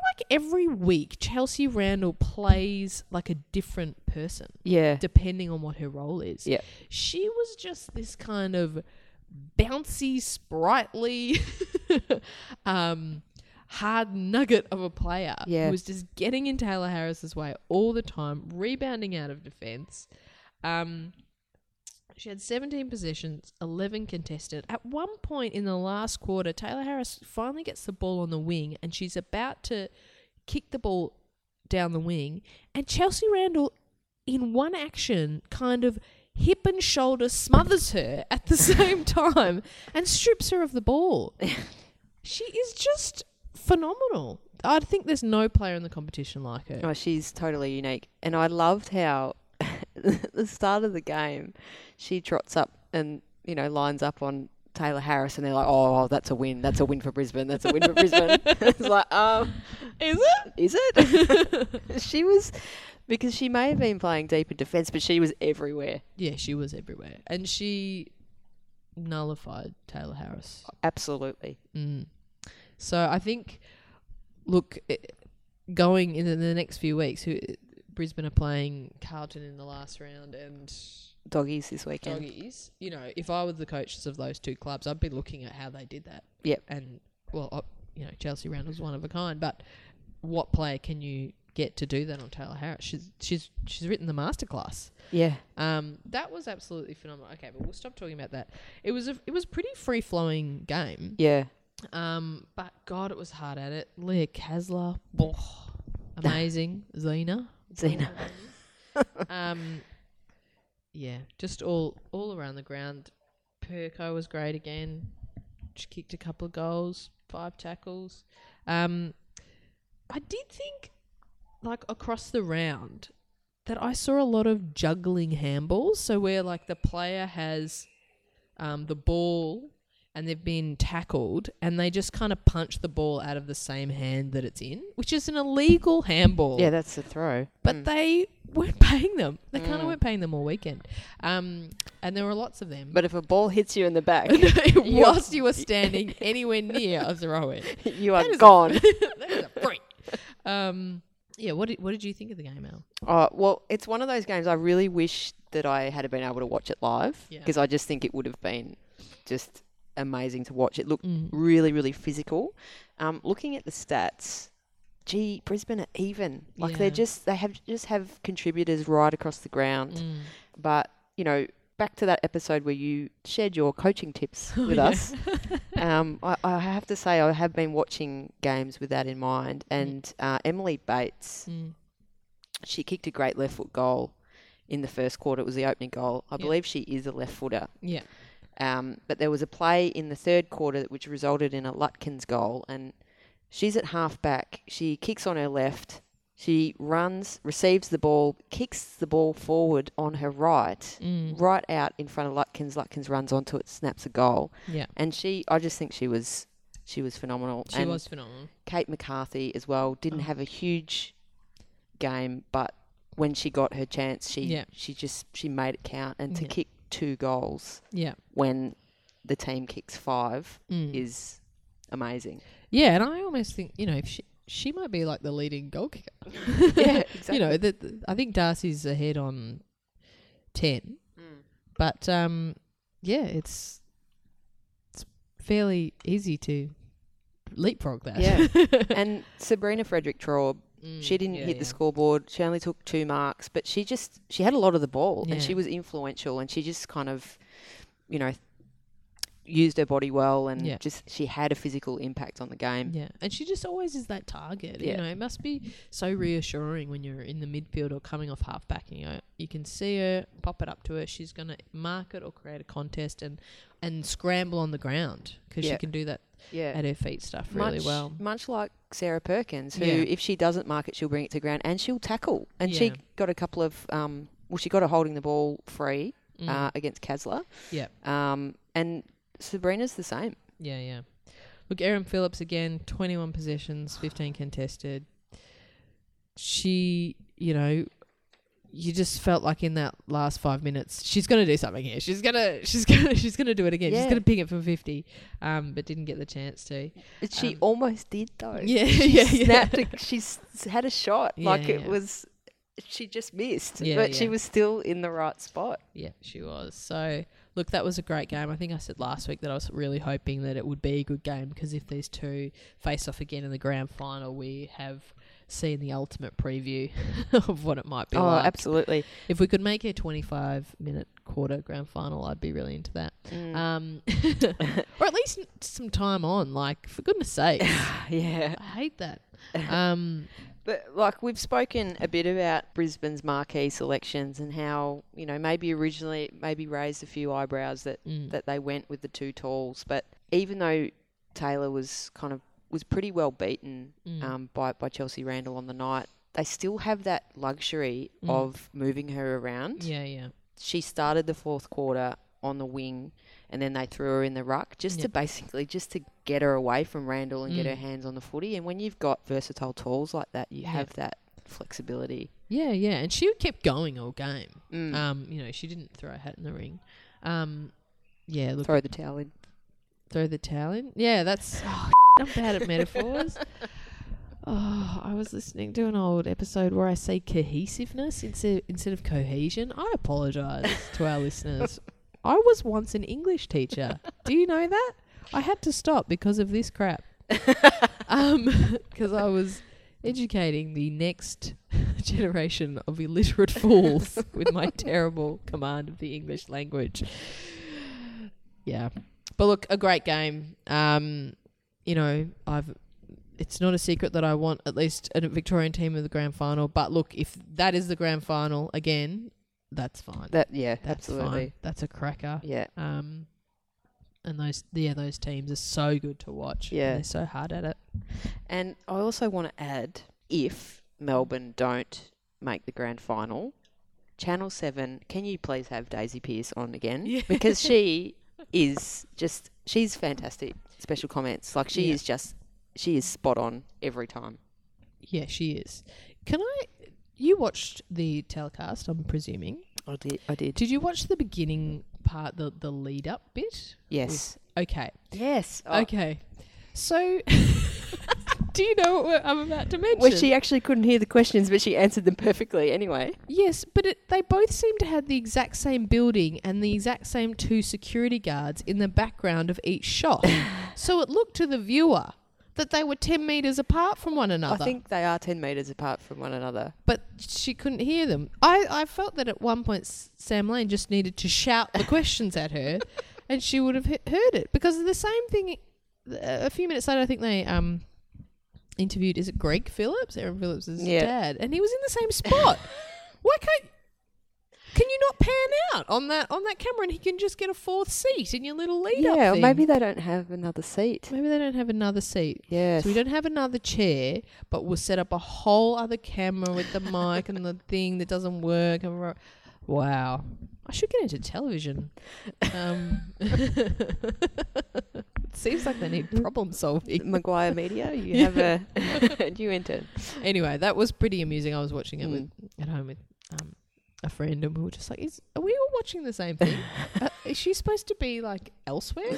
like every week Chelsea Randall plays like a different person. Yeah. Depending on what her role is. Yeah. She was just this kind of... bouncy, sprightly, hard nugget of a player who was just getting in Taylor Harris's way all the time, rebounding out of defence. She had 17 possessions, 11 contested. At one point in the last quarter, Taylor Harris finally gets the ball on the wing, and she's about to kick the ball down the wing, and Chelsea Randall, in one action, kind of hip and shoulder smothers her at the same time and strips her of the ball. She is just phenomenal. I think there's no player in the competition like her. Oh, she's totally unique. And I loved how at the start of the game she trots up and, you know, lines up on Taylor Harris and they're like, oh, that's a win. That's a win for Brisbane. That's a win for Brisbane. It's like, is it? Is it? She was, because she may have been playing deeper defence, but she was everywhere. Yeah, she was everywhere. And she nullified Taylor Harris. Absolutely. Mm. So I think, look, going into the next few weeks, Brisbane are playing Carlton in the last round and Doggies this weekend. Doggies. You know, if I were the coaches of those two clubs, I'd be looking at how they did that. Yep. And, well, you know, Chelsea Randall's one of a kind, but what player can you get to do that on Taylor Harris? She's written the masterclass. Yeah. That was absolutely phenomenal. Okay, but we'll stop talking about that. It was a pretty free-flowing game. Yeah. But God, it was hard at it. Leah Kasler, amazing. Zena. Yeah, just all around the ground. Perko was great again. She kicked a couple of goals, 5 tackles. I did think, like, across the round that I saw a lot of juggling handballs. So where, like, the player has the ball and they've been tackled and they just kind of punch the ball out of the same hand that it's in, which is an illegal handball. Yeah, that's a throw. But they weren't paying them. They kind of weren't paying them all weekend. And there were lots of them. But if a ball hits you in the back... whilst you were standing anywhere near a throw-in... you are gone. That is a freak. Yeah, what did you think of the game, Al? Well, it's one of those games I really wish that I had been able to watch it live because I just think it would have been just... amazing to watch. It looked really, really physical. Looking at the stats, gee, Brisbane are even. Like they have contributors right across the ground. Mm. But, you know, back to that episode where you shared your coaching tips with us. I have to say I have been watching games with that in mind. And Emily Bates, she kicked a great left foot goal in the first quarter. It was the opening goal. I believe she is a left footer. Yeah. But there was a play in the third quarter which resulted in a Lutkins goal, and she's at half back. She kicks on her left. She runs, receives the ball, kicks the ball forward on her right, right out in front of Lutkins. Lutkins runs onto it, snaps a goal. Yeah. And I just think she was phenomenal. She was phenomenal. Kate McCarthy as well didn't have a huge game, but when she got her chance, she made it count, and to kick 2 goals when the team kicks 5 is amazing. Yeah, and I almost think, you know, if she might be like the leading goal kicker. Yeah, exactly. You know, I think Darcy's ahead on 10. But, yeah, it's fairly easy to leapfrog that. Yeah, and Sabrina Frederick-Traub, she didn't hit the scoreboard. She only took 2 marks, but she had a lot of the ball and she was influential, and she just kind of, you know, used her body well, and just she had a physical impact on the game. Yeah, and she just always is that target. Yeah. You know, it must be so reassuring when you're in the midfield or coming off halfback. You know, you can see her, pop it up to her. She's going to mark it or create a contest and scramble on the ground because she can do that. Yeah, at her feet stuff really well. Much like Sarah Perkins, who if she doesn't mark it, she'll bring it to ground and she'll tackle. And she got a couple of she got a holding the ball free against Kasler. Yeah. And Sabrina's the same. Yeah, yeah. Look, Aaron Phillips again, 21 possessions, 15 contested. She, you know, you just felt like in that last 5 minutes, she's going to do something here. She's going to do it again. Yeah. She's going to ping it from 50, but didn't get the chance to. But she almost did though. Yeah, she snapped. She's had a shot. Yeah, like it was, she just missed. Yeah, but she was still in the right spot. Yeah, she was. So look, that was a great game. I think I said last week that I was really hoping that it would be a good game, because if these two face off again in the grand final, we have seen the ultimate preview of what it might be like. Oh, absolutely. If we could make a 25-minute quarter grand final, I'd be really into that. Or at least some time on, like, for goodness sake. Yeah. I hate that. But, like, we've spoken a bit about Brisbane's marquee selections and how, you know, maybe originally it maybe raised a few eyebrows that they went with the two talls. But even though Taylor was kind of was pretty well beaten by Chelsea Randall on the night. They still have that luxury of moving her around. Yeah, yeah. She started the fourth quarter on the wing and then they threw her in the ruck to get her away from Randall and get her hands on the footy. And when you've got versatile tools like that, you have that flexibility. Yeah, yeah. And she kept going all game. She didn't throw a hat in the ring. Look, throw the towel in. Throw the towel in? Yeah, that's... Oh, I'm bad at metaphors. Oh, I was listening to an old episode where I say cohesiveness instead of cohesion. I apologise to our listeners. I was once an English teacher. Do you know that? I had to stop because of this crap. Because I was educating the next generation of illiterate fools with my terrible command of the English language. Yeah. But look, a great game. It's not a secret that I want at least a Victorian team in the grand final. But look, if that is the grand final again, that's fine. That's absolutely fine. That's a cracker. Yeah. And those teams are so good to watch. Yeah, and they're so hard at it. And I also want to add, if Melbourne don't make the grand final, Channel 7, can you please have Daisy Pearce on again? Yeah. Because she is just, she's fantastic. Special comments, like she is just. She is spot on every time. Yeah, she is. You watched the telecast, I'm presuming. I did. Did you watch the beginning part, the lead up bit? Yes. Okay. Yes. Oh. Okay. So, do you know what I'm about to mention? Well, she actually couldn't hear the questions, but she answered them perfectly anyway. Yes, but they both seem to have the exact same building and the exact same two security guards in the background of each shot. So it looked to the viewer that they were 10 metres apart from one another. I think they are 10 metres apart from one another. But she couldn't hear them. I felt that at one point Sam Lane just needed to shout the questions at her and she would have heard it. Because the same thing, a few minutes later I think they interviewed, is it Greg Phillips? Aaron Phillips is his dad. And he was in the same spot. Why can you not pan out on that camera and he can just get a fourth seat in your little lead-up thing? Yeah, maybe they don't have another seat. Yes. So we don't have another chair, but we'll set up a whole other camera with the mic and the thing that doesn't work. Wow. I should get into television. It seems like they need problem solving. Maguire Media, you have a new intern. Anyway, that was pretty amusing. I was watching it at home with... a friend, and we were just like, are we all watching the same thing? Is she supposed to be like elsewhere?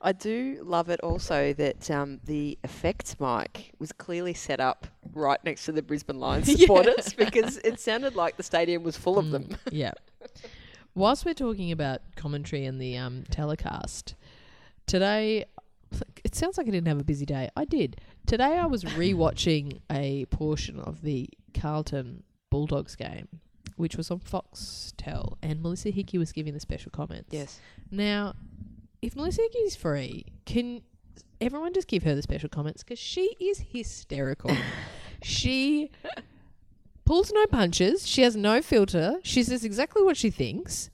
I do love it also that the effects mic was clearly set up right next to the Brisbane Lions supporters because it sounded like the stadium was full of them. Yeah. Whilst we're talking about commentary and the telecast, today, it sounds like I didn't have a busy day. I did. Today I was re-watching a portion of the Carlton Bulldogs game, which was on Foxtel, and Melissa Hickey was giving the special comments. Yes. Now, if Melissa Hickey is free, can everyone just give her the special comments? Because she is hysterical. She pulls no punches. She has no filter. She says exactly what she thinks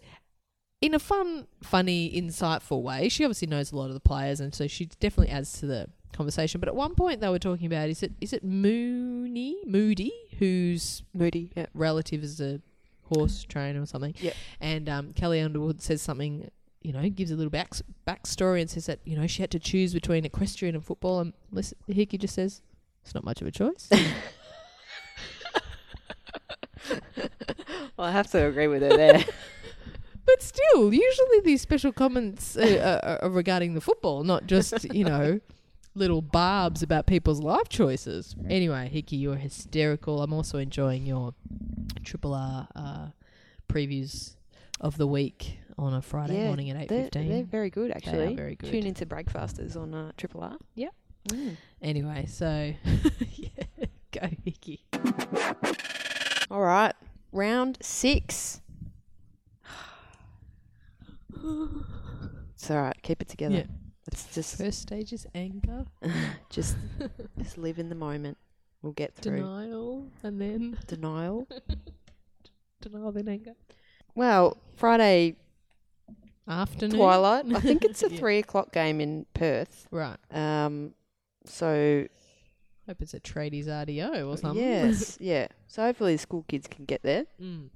in a funny, insightful way. She obviously knows a lot of the players, and so she definitely adds to the conversation. But at one point they were talking about, is it Moody, whose relative is a horse trainer or something. Yep. And Kelly Underwood says something, gives a little backstory and says that, she had to choose between equestrian and football, and Hickey just says, it's not much of a choice. Well, I have to agree with her there. But still, usually these special comments are regarding the football, not just, little barbs about people's life choices. Anyway, Hickey, you're hysterical. I'm also enjoying your Triple R previews of the week on a Friday morning at 8:15. They're very good, actually. They are very good. Tune into Breakfasters on Triple R. Yeah. Mm. Anyway, so go Hickey. All right, round 6. It's all right. Keep it together. Yeah. It's just first stage is anger. just live in the moment. We'll get through. Denial. Denial then anger. Well, Friday afternoon twilight. I think it's a 3:00 game in Perth. Right. So hope it's a tradies RDO or something. Yes, yeah. So hopefully the school kids can get there. Mm.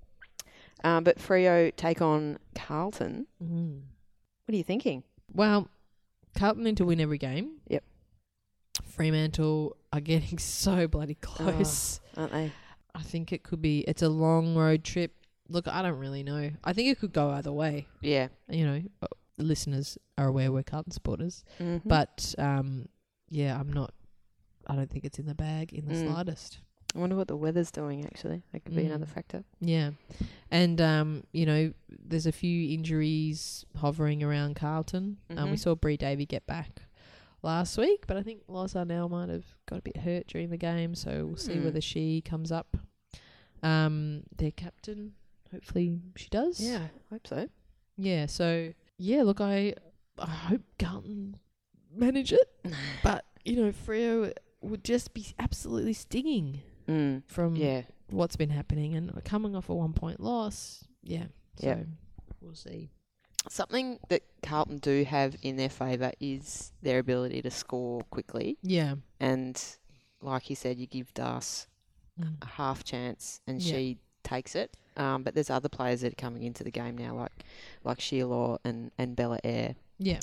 But Freo take on Carlton. Mm. What are you thinking? Well, Carlton need to win every game. Yep. Fremantle are getting so bloody close. Oh, aren't they? I think it could be – it's a long road trip. Look, I don't really know. I think it could go either way. Yeah. You know, the listeners are aware we're Carlton supporters. Mm-hmm. But, yeah, I'm not – I don't think it's in the bag in the slightest. I wonder what the weather's doing, actually. That could be another factor. Yeah. And, you know, there's a few injuries hovering around Carlton. Mm-hmm. We saw Bree Davey get back last week, but I think Loza now might have got a bit hurt during the game, so we'll see whether she comes up. Their captain, hopefully she does. Yeah, I hope so. Yeah, so, yeah, look, I hope Carlton manage it, but, you know, Freo would just be absolutely stinging. Mm. From what's been happening and coming off a 1-point loss. Yeah. So we'll see. Something that Carlton do have in their favour is their ability to score quickly. Yeah. And like you said, you give Darcy a half chance and she takes it. But there's other players that are coming into the game now, like Sheila and Bella Eyre. Yeah.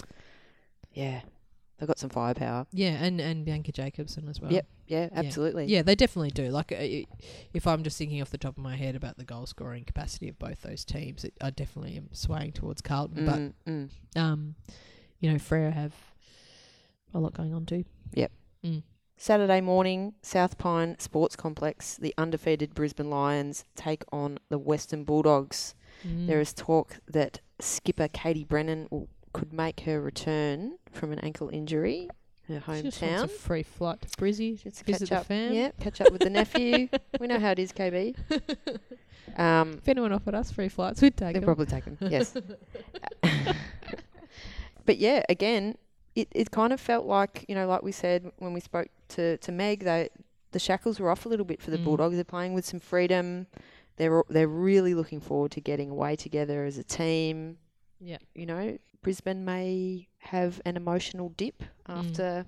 Yeah. They've got some firepower. Yeah, and Bianca Jacobson as well. Yep, yeah, absolutely. Yeah, they definitely do. Like, if I'm just thinking off the top of my head about the goal-scoring capacity of both those teams, I definitely am swaying towards Carlton. But, you know, Freo have a lot going on too. Yep. Mm. Saturday morning, South Pine Sports Complex, the undefeated Brisbane Lions take on the Western Bulldogs. Mm. There is talk that skipper Katie Brennan could make her return from an ankle injury, her hometown. She just wants a free flight to Brizzy. Just visit the fam. Yeah, catch up with the nephew. We know how it is, KB. If anyone offered us free flights, we'd take them. They'd probably take them, yes. But, yeah, again, it kind of felt like, you know, like we said when we spoke to Meg, the shackles were off a little bit for the Bulldogs. They're playing with some freedom. They're really looking forward to getting away together as a team. Yeah. You know, Brisbane may have an emotional dip after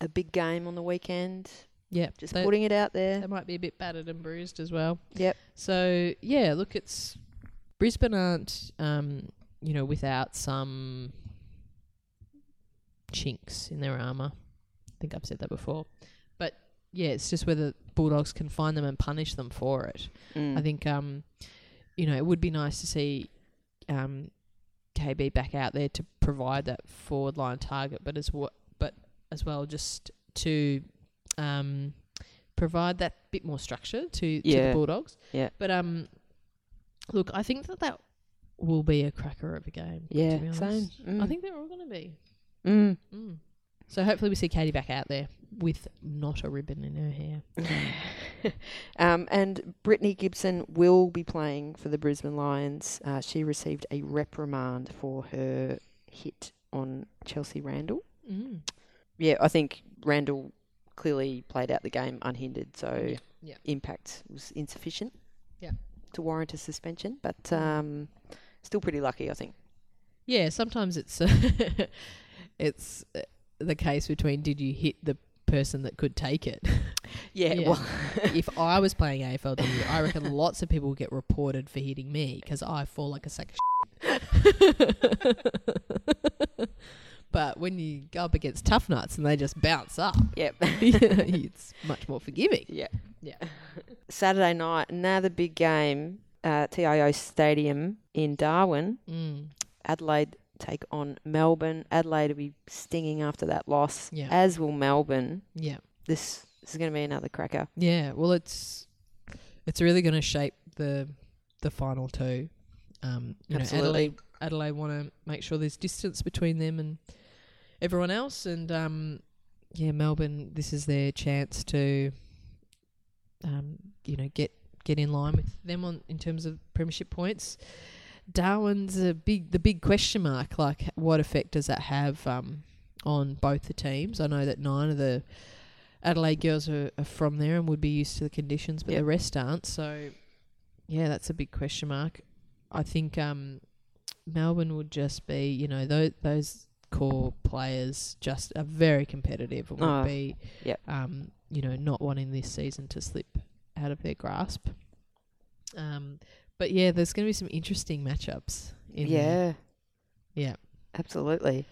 a big game on the weekend. Yeah. Just putting it out there. They might be a bit battered and bruised as well. Yep. So, yeah, look, it's – Brisbane aren't, you know, without some chinks in their armour. I think I've said that before. But, yeah, it's just whether Bulldogs can find them and punish them for it. Mm. I think, you know, it would be nice to see – KB back out there to provide that forward line target, but as well just to provide that bit more structure to the Bulldogs. Yeah. But look, I think that will be a cracker of a game. Yeah, to be honest. Same. Mm. I think they're all going to be. Mm. Mm. So hopefully we see Katie back out there with not a ribbon in her hair. And Brittany Gibson will be playing for the Brisbane Lions. She received a reprimand for her hit on Chelsea Randall. Mm. Yeah, I think Randall clearly played out the game unhindered, so impact was insufficient to warrant a suspension, but still pretty lucky, I think. Yeah, sometimes it's it's the case between did you hit the person that could take it. Yeah. Well, if I was playing AFLW, I reckon lots of people get reported for hitting me because I fall like a sack of shit. But when you go up against tough nuts and they just bounce up, it's much more forgiving. Yeah. Yeah. Saturday night, another big game, TIO Stadium in Darwin. Mm. Adelaide take on Melbourne. Adelaide will be stinging after that loss, as will Melbourne. Yeah. This is going to be another cracker. Yeah, well, it's really going to shape the final two. You absolutely. Know, Adelaide want to make sure there's distance between them and everyone else, and Melbourne, this is their chance to you know, get in line with them in terms of premiership points. Darwin's the big question mark. Like, what effect does that have on both the teams? I know that 9 of the Adelaide girls are from there and would be used to the conditions, but the rest aren't. So, yeah, that's a big question mark. I think Melbourne would just be, you know, those core players just are very competitive and would be, you know, not wanting this season to slip out of their grasp. But, yeah, there's going to be some interesting matchups. Yeah. Yeah. Absolutely.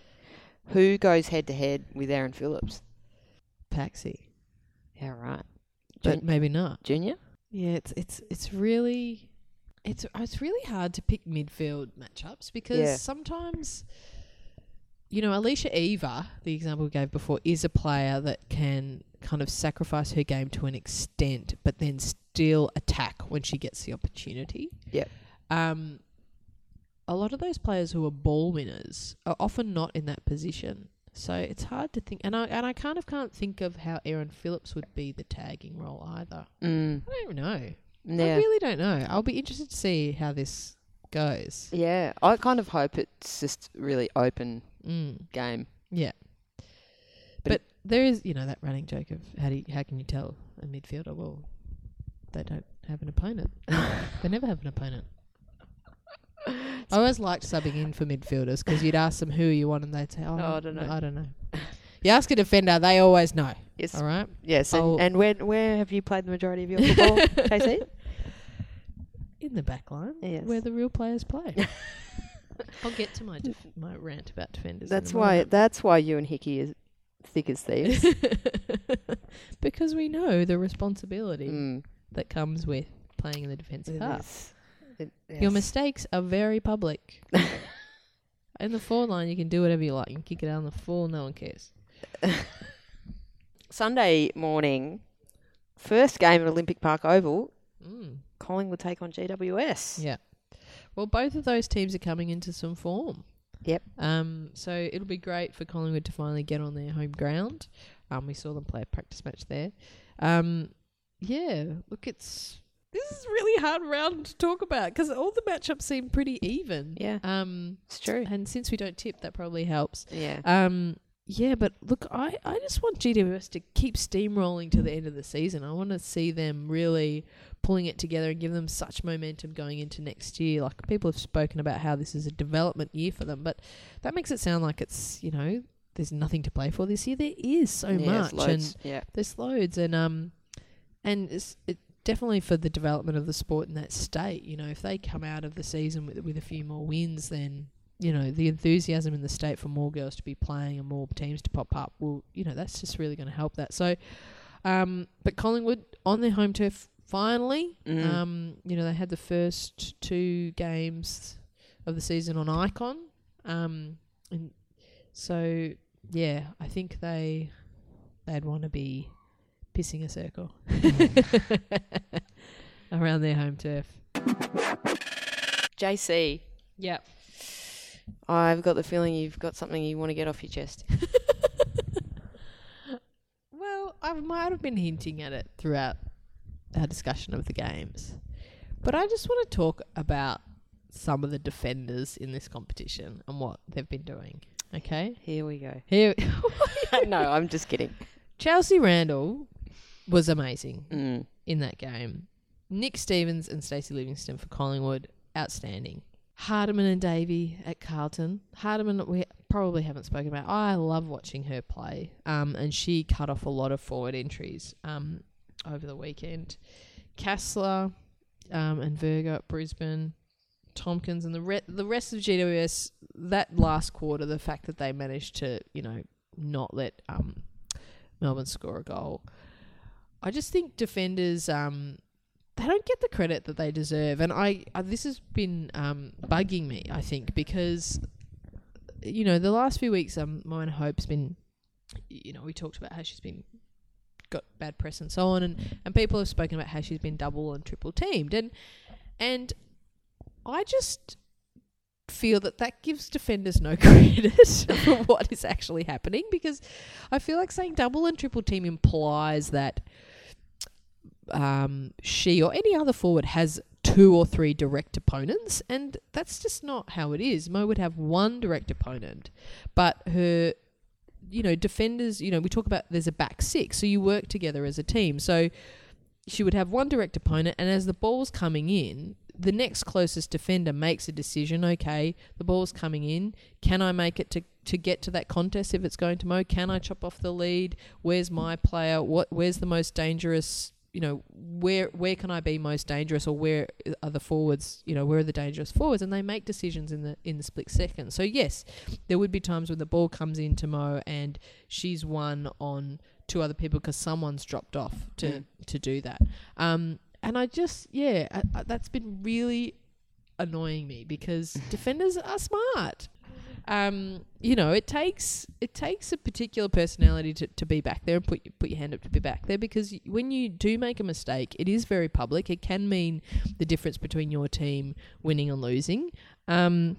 Who goes head-to-head with Aaron Phillips? Paxi. Yeah, right. But maybe not. Junior? Yeah, it's really hard to pick midfield matchups because sometimes, you know, Alicia Eva, the example we gave before, is a player that can kind of sacrifice her game to an extent but then still attack when she gets the opportunity. Yeah. A lot of those players who are ball winners are often not in that position. So it's hard to think, and I kind of can't think of how Aaron Phillips would be the tagging role either. I don't know. Yeah. I really don't know. I'll be interested to see how this goes. Yeah, I kind of hope it's just really open game. Yeah, but there is, you know, that running joke of how can you tell a midfielder? Well, they don't have an opponent. They never have an opponent. I always liked subbing in for midfielders because you'd ask them who you want and they'd say, I don't know. You ask a defender, they always know. Yes. All right? Yes. And where have you played the majority of your football, JC? In the back line, yes. Where the real players play. I'll get to my my rant about defenders. That's why you and Hickey is thick as thieves. Because we know the responsibility that comes with playing in the defensive half. Yes. Your mistakes are very public. In the forward line, you can do whatever you like. You can kick it out on the floor, no one cares. Sunday morning, first game at Olympic Park Oval, Collingwood take on GWS. Yeah. Well, both of those teams are coming into some form. Yep. So it'll be great for Collingwood to finally get on their home ground. We saw them play a practice match there. Yeah, look, this is a really hard round to talk about because all the matchups seem pretty even. Yeah, it's true. And since we don't tip, that probably helps. Yeah. Yeah, but look, I just want GWS to keep steamrolling to the end of the season. I want to see them really pulling it together and give them such momentum going into next year. Like, people have spoken about how this is a development year for them, but that makes it sound like it's, you know, there's nothing to play for this year. There is so much. There's loads. And it's definitely for the development of the sport in that state. You know, if they come out of the season with a few more wins, then, you know, the enthusiasm in the state for more girls to be playing and more teams to pop up, well, you know, that's just really going to help that. So, but Collingwood on their home turf finally. You know, they had the first two games of the season on Icon. And so, yeah, I think they'd want to be pissing a circle around their home turf. JC. Yep. I've got the feeling you've got something you want to get off your chest. Well, I might have been hinting at it throughout our discussion of the games. But I just want to talk about some of the defenders in this competition and what they've been doing. Okay? Here we go. No, I'm just kidding. Chelsea Randall was amazing in that game. Nic Stevens and Stacey Livingston for Collingwood, outstanding. Hardiman and Davey at Carlton. Hardiman, we probably haven't spoken about. I love watching her play, and she cut off a lot of forward entries over the weekend. Kasler and Virgo at Brisbane. Tompkins and the rest of GWS, that last quarter, the fact that they managed to, you know, not let Melbourne score a goal. I just think defenders, they don't get the credit that they deserve. And this has been bugging me, I think, because, you know, the last few weeks, Moana Hope's been, you know, we talked about how she's been got bad press and so on, and people have spoken about how she's been double and triple teamed. And I just feel that gives defenders no credit for what is actually happening, because I feel like saying double and triple team implies that she or any other forward has two or three direct opponents, and that's just not how it is. Mo would have one direct opponent, but her, you know, defenders, you know, we talk about there's a back six, so you work together as a team. So she would have one direct opponent, and as the ball's coming in, the next closest defender makes a decision. Okay, the ball's coming in. Can I make it to get to that contest if it's going to Mo? Can I chop off the lead? Where's my player? Where's the most dangerous? You know, where can I be most dangerous, or where are the forwards, you know, where are the dangerous forwards? And they make decisions in the split second. So yes, there would be times when the ball comes in to Mo and she's one on two other people because someone's dropped off to do that. And I just, that's been really annoying me because defenders are smart. You know, it takes a particular personality to be back there and put your hand up to be back there, because when you do make a mistake, it is very public. It can mean the difference between your team winning and losing. And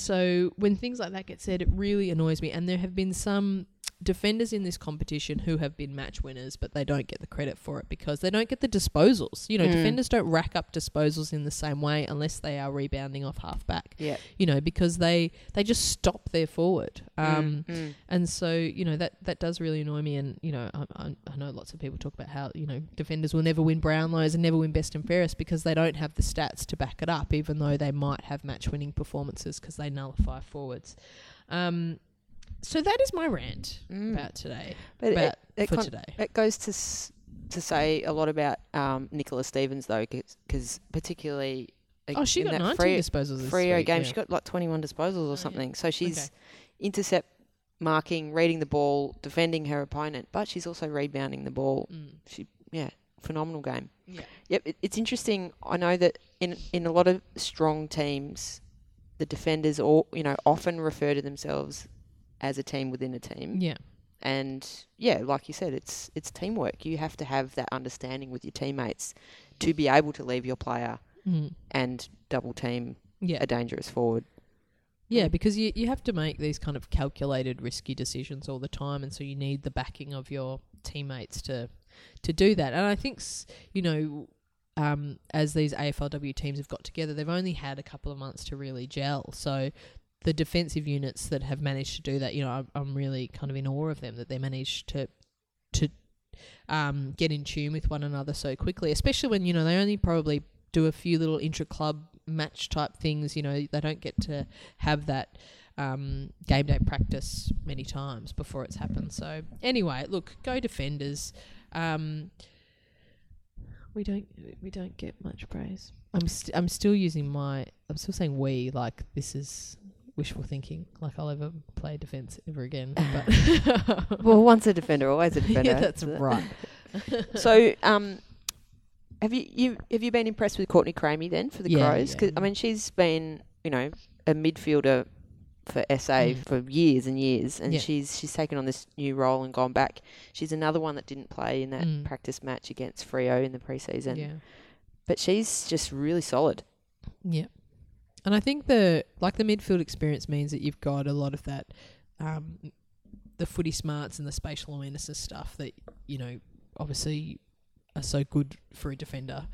so when things like that get said, it really annoys me. And there have been some defenders in this competition who have been match winners, but they don't get the credit for it because they don't get the disposals. You know, defenders don't rack up disposals in the same way unless they are rebounding off halfback. Yeah, you know, because they just stop their forward. And so, you know, that does really annoy me. And you know, I know lots of people talk about how, you know, defenders will never win Brownlows and never win best and fairest because they don't have the stats to back it up, even though they might have match winning performances because they nullify forwards. So that is my rant about today. But it goes to say a lot about Nicola Stevens, though, because particularly she got 19 disposals this free game. Yeah. She got like 21 disposals or something. Yeah. So she's intercept marking, reading the ball, defending her opponent, but she's also rebounding the ball. Phenomenal game. Yeah. Yep, it's interesting. I know that in a lot of strong teams, the defenders all, you know, often refer to themselves as a team within a team. Yeah. And, yeah, like you said, it's teamwork. You have to have that understanding with your teammates to be able to leave your player and double-team a dangerous forward. Yeah, because you have to make these kind of calculated, risky decisions all the time, and so you need the backing of your teammates to do that. And I think, you know, as these AFLW teams have got together, they've only had a couple of months to really gel. So the defensive units that have managed to do that, you know, I'm really kind of in awe of them that they managed to get in tune with one another so quickly, especially when, you know, they only probably do a few little intra-club match type things. You know, they don't get to have that game day practice many times before it's happened. So anyway, look, go defenders. We don't get much praise. I'm still using my – I'm still saying we, like this is wishful thinking, like I'll ever play defence ever again. But well, once a defender, always a defender. Yeah, that's right. So have you been impressed with Courtney Cramey then for the Crows? Because, I mean, she's been, you know, a midfielder for SA for years and years, and she's taken on this new role and gone back. She's another one that didn't play in that practice match against Freo in the preseason. Yeah. But she's just really solid. Yeah. And I think the midfield experience means that you've got a lot of that, the footy smarts and the spatial awareness stuff that, you know, obviously are so good for a defender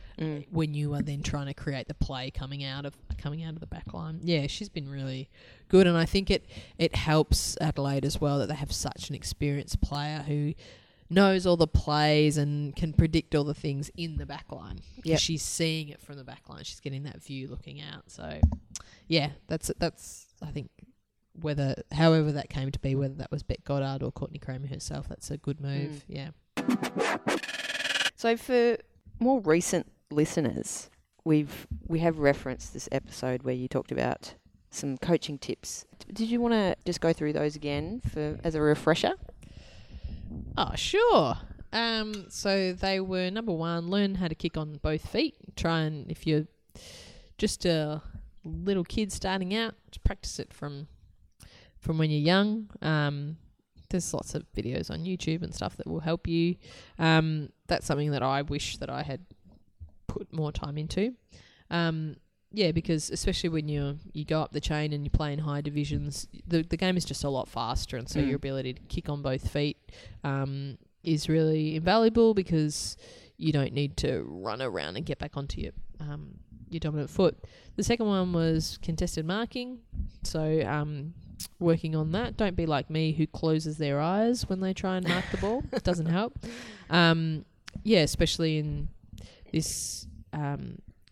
when you are then trying to create the play coming out of the back line. Yeah, she's been really good. And I think it helps Adelaide as well that they have such an experienced player who knows all the plays and can predict all the things in the back line. Yeah, she's seeing it from the back line. She's getting that view looking out. So, yeah, that's I think however that came to be, whether that was Bet Goddard or Courtney Cramey herself, that's a good move. Yeah. So for more recent listeners, we have referenced this episode where you talked about some coaching tips. Did you want to just go through those again as a refresher? Oh, sure. So they were, number one, learn how to kick on both feet. Try and, if you're just a little kid starting out, practice it from when you're young. There's lots of videos on YouTube and stuff that will help you. That's something that I wish that I had put more time into. Yeah, because especially when you go up the chain and you play in high divisions, the game is just a lot faster, and so your ability to kick on both feet is really invaluable because you don't need to run around and get back onto your dominant foot. The second one was contested marking, so working on that. Don't be like me who closes their eyes when they try and mark the ball. It doesn't help. Yeah, especially in this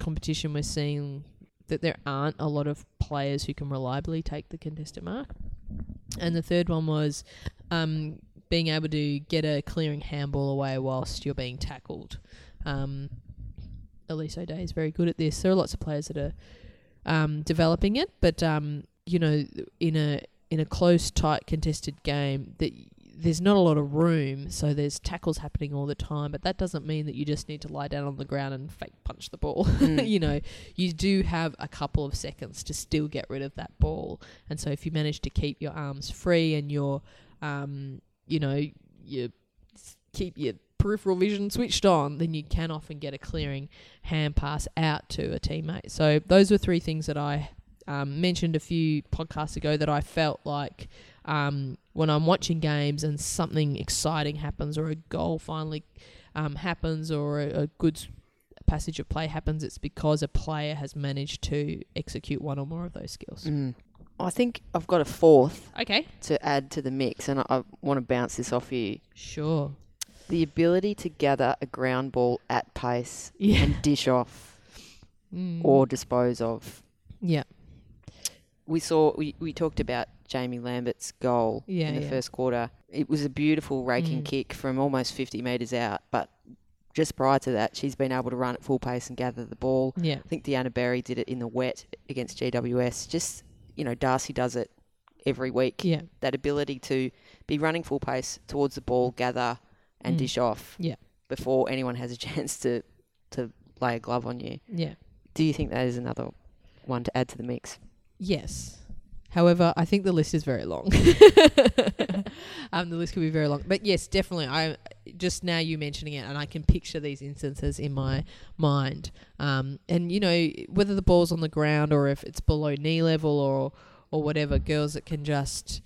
competition, we're seeing that there aren't a lot of players who can reliably take the contestant mark. And the third one was being able to get a clearing handball away whilst you're being tackled. Elise O'Day is very good at this. There are lots of players that are developing it, but you know, in a close, tight, contested game, that there's not a lot of room, so there's tackles happening all the time, but that doesn't mean that you just need to lie down on the ground and fake punch the ball. You know, you do have a couple of seconds to still get rid of that ball. And so if you manage to keep your arms free and your, you know, you keep your peripheral vision switched on, then you can often get a clearing hand pass out to a teammate. So those were three things that I mentioned a few podcasts ago that I felt like when I'm watching games and something exciting happens, or a goal finally happens, or a good passage of play happens, it's because a player has managed to execute one or more of those skills. I think I've got a fourth to add to the mix, and I want to bounce this off you. Sure. The ability to gather a ground ball at pace and dish off or dispose of. Yeah. We talked about Jamie Lambert's goal in the first quarter. It was a beautiful raking kick from almost 50 metres out, but just prior to that, she's been able to run at full pace and gather the ball. Yeah. I think Deanna Berry did it in the wet against GWS. Just, you know, Darcy does it every week. Yeah. That ability to be running full pace towards the ball, gather and dish off before anyone has a chance to lay a glove on you. Yeah. Do you think that is another one to add to the mix? Yes. However, I think the list is very long. The list could be very long. But yes, definitely. I just now you mentioning it, and I can picture these instances in my mind. And, you know, whether the ball's on the ground or if it's below knee level or whatever, girls that can just,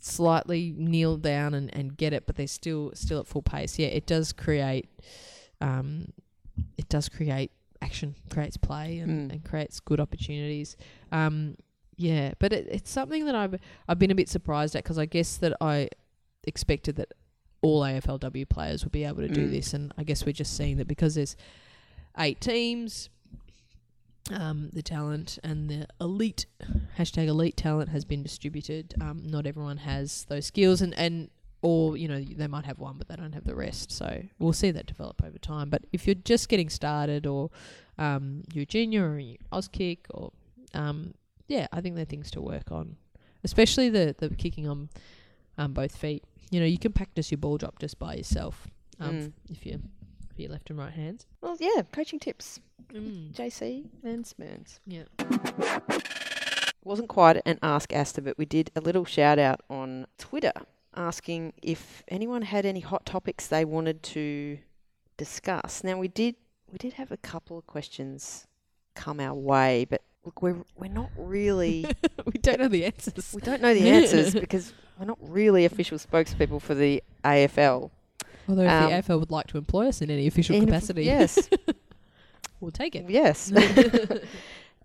slightly kneel down and get it, but they're still at full pace. Yeah, it does create action, creates play and creates good opportunities. Yeah, but it's something that I've been a bit surprised at, because I guess that I expected that all AFLW players would be able to do this, and I guess we're just seeing that because there's 8 teams, the talent and the elite, #elite talent has been distributed. Not everyone has those skills and or, you know, they might have one but they don't have the rest. So we'll see that develop over time. But if you're just getting started, or you're a junior or you're Auskick or I think they're things to work on, especially the kicking on both feet. You know, you can practice your ball drop just by yourself if your left and right hands. Well, yeah, coaching tips. JC and Smirns. Yeah. Wasn't quite an Ask Asta, but we did a little shout out on Twitter asking if anyone had any hot topics they wanted to discuss. Now, we did have a couple of questions come our way, but look, we're not really... we don't know the answers. We don't know the answers because we're not really official spokespeople for the AFL. Although if the AFL would like to employ us in any official capacity... Yes. We'll take it. Yes.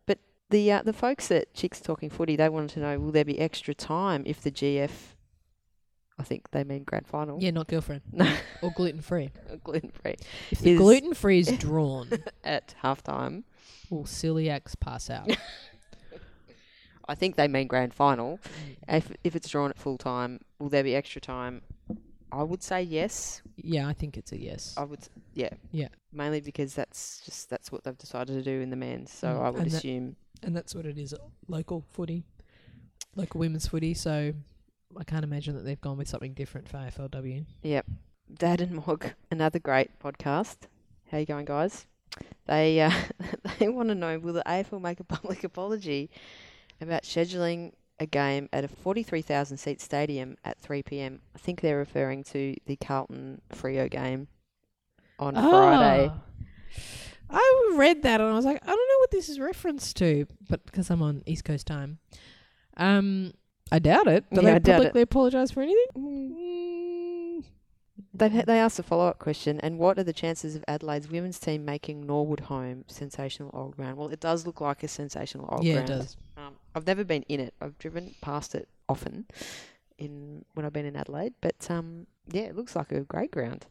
But the folks at Chicks Talking Footy, they wanted to know, will there be extra time if the GF... I think they mean grand final. Yeah, not girlfriend. No. Or gluten-free. Gluten-free. If the gluten-free is drawn... at halftime... will celiacs pass out? I think they mean grand final. If it's drawn at full time, will there be extra time? I would say yes. Yeah, I think it's a yes. I would, yeah. Yeah. Mainly because that's what they've decided to do in the men's, so I would assume. And that's what it is, local footy, local women's footy, so I can't imagine that they've gone with something different for AFLW. Yep. Dad and Mog, another great podcast. How you going, guys? They want to know, will the AFL make a public apology about scheduling a game at a 43,000-seat stadium at 3 p.m. I think they're referring to the Carlton Freo game on Friday. I read that and I was like, I don't know what this is reference to, but because I'm on East Coast time, I doubt it. Do they publicly apologise for anything? They asked a follow-up question, and what are the chances of Adelaide's women's team making Norwood home sensational old ground? Well, it does look like a sensational old ground. Yeah, it does. I've never been in it. I've driven past it often when I've been in Adelaide, but it looks like a great ground.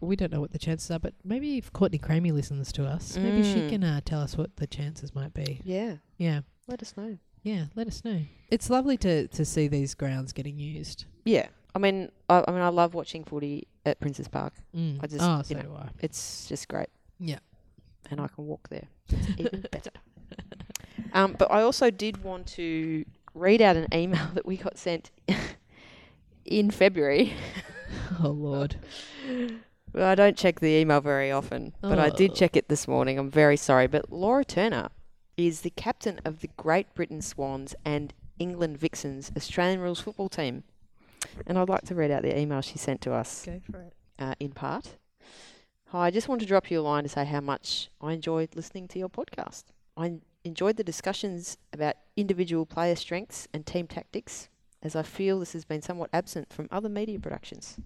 we don't know what the chances are, but maybe if Courtney Cramey listens to us, maybe she can tell us what the chances might be. Yeah. Yeah. Let us know. Yeah, let us know. It's lovely to see these grounds getting used. Yeah. I mean, I love watching footy at Princess Park. Mm. I just, do I. It's just great. Yeah. And I can walk there. It's even better. But I also did want to read out an email that we got sent in February. Oh, Lord. Well, I don't check the email very often, but I did check it this morning. I'm very sorry. But Laura Turner is the captain of the Great Britain Swans and England Vixens Australian Rules football team. And I'd like to read out the email she sent to us. Go for it. In part. Hi, I just want to drop you a line to say how much I enjoyed listening to your podcast. I enjoyed the discussions about individual player strengths and team tactics, as I feel this has been somewhat absent from other media productions.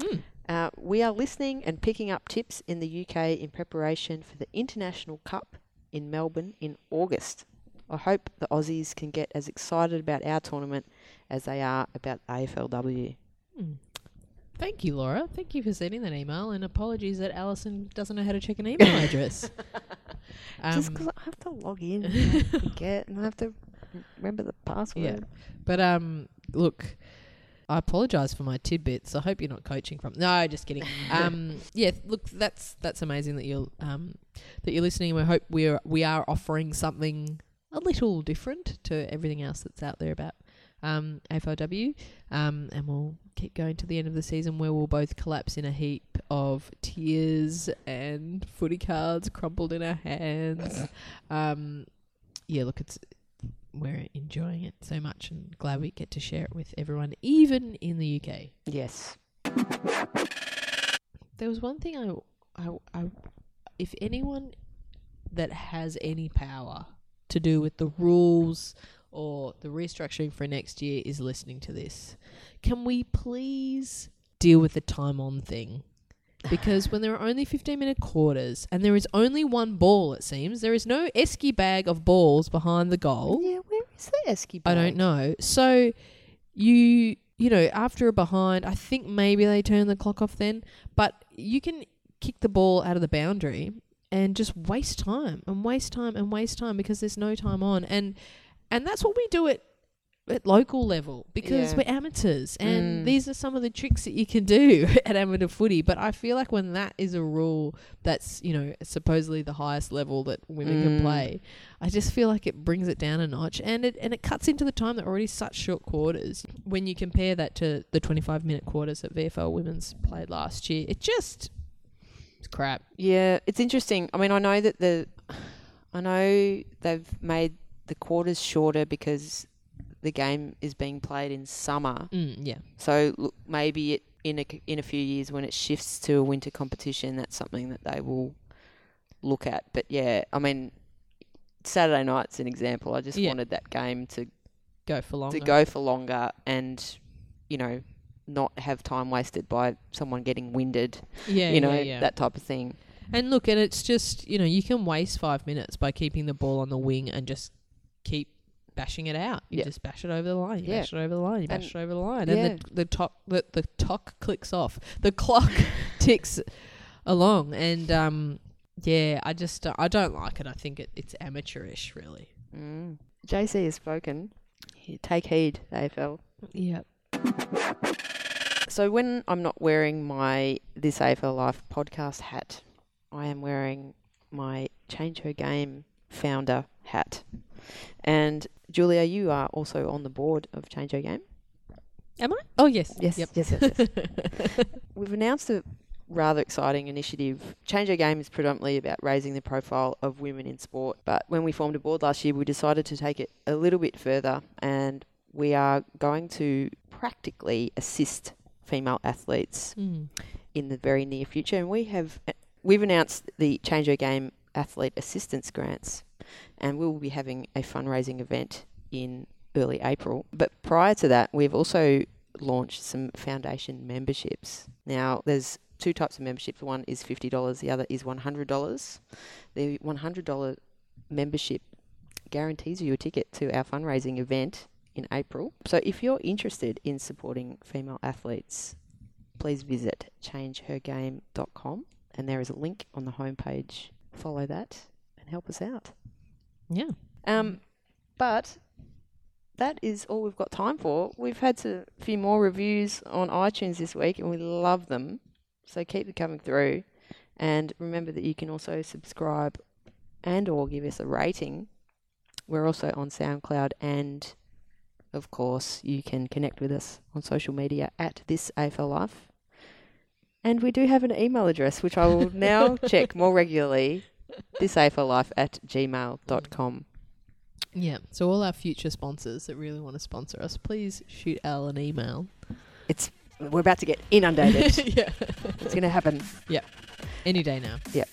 Mm. We are listening and picking up tips in the UK in preparation for the International Cup in Melbourne in August. I hope the Aussies can get as excited about our tournament as they are about AFLW. Mm. Thank you, Laura. Thank you for sending that email, and apologies that Alison doesn't know how to check an email address. Just because I have to log in and forget, and I have to remember the password. Yeah. But look, I apologise for my tidbits. I hope you're not coaching from. No, just kidding. Yeah, look, that's amazing that you're listening. We hope we are offering something a little different to everything else that's out there about AFLW, and we'll keep going to the end of the season, where we'll both collapse in a heap of tears and footy cards crumpled in our hands. Yeah, look, we're enjoying it so much, and glad we get to share it with everyone, even in the UK. Yes. There was one thing I if anyone that has any power to do with the rules or the restructuring for next year is listening to this, can we please deal with the time on thing? Because when there are only 15-minute quarters and there is only one ball, it seems, there is no esky bag of balls behind the goal. Yeah, where is the esky bag? I don't know. So, you know, after a behind, I think maybe they turn the clock off then, but you can kick the ball out of the boundary and just waste time because there's no time on. And that's what we do at local level, because we're amateurs, and these are some of the tricks that you can do at amateur footy. But I feel like when that is a rule that's, you know, supposedly the highest level that women can play, I just feel like it brings it down a notch, and it cuts into the time that already such short quarters. When you compare that to the 25-minute quarters that VFL women's played last year, it's crap. Yeah, it's interesting. I mean, I know that they've made the quarters shorter because the game is being played in summer. Mm, yeah. So look, maybe in a few years when it shifts to a winter competition, that's something that they will look at. But yeah, I mean, Saturday night's an example. I just wanted that game to go for longer, and you know, not have time wasted by someone getting winded. Yeah. You know, that type of thing. And look, and it's just, you know, you can waste 5 minutes by keeping the ball on the wing and just keep bashing it out. You just bash it over the line. You bash it over the line. You bash it over the line. And the tock clicks off. The clock ticks along. And, I just I don't like it. I think it's amateurish, really. Mm. JC has spoken. Take heed, AFL. Yeah. So when I'm not wearing my This AFL Life podcast hat, I am wearing my Change Her Game founder hat. And Julia, you are also on the board of Change Her Game. Am I? Oh, yes. Yes. We've announced a rather exciting initiative. Change Her Game is predominantly about raising the profile of women in sport. But when we formed a board last year, we decided to take it a little bit further, and we are going to practically assist female athletes in the very near future. And we've announced the Change Your Game Athlete Assistance Grants, and we'll be having a fundraising event in early April. But prior to that, we've also launched some foundation memberships. Now, there's two types of memberships. One is $50, the other is $100. The $100 membership guarantees you a ticket to our fundraising event in April. So if you're interested in supporting female athletes please visit changehergame.com, and there is a link on the homepage. Follow that and help us out. Yeah. But that is all we've got time for. We've had a few more reviews on iTunes this week, and we love them. So keep them coming through. And remember that you can also subscribe and or give us a rating. We're also on SoundCloud, and of course you can connect with us on social media at This AFL Life. And we do have an email address, which I will now check more regularly, thisaforlife@gmail.com. Yeah, so all our future sponsors that really want to sponsor us, please shoot Al an email. We're about to get inundated. Yeah. It's going to happen. Yeah. Any day now. Yeah.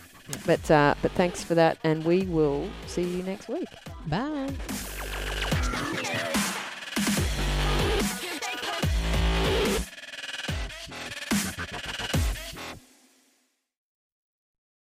But thanks for that, and we will see you next week. Bye.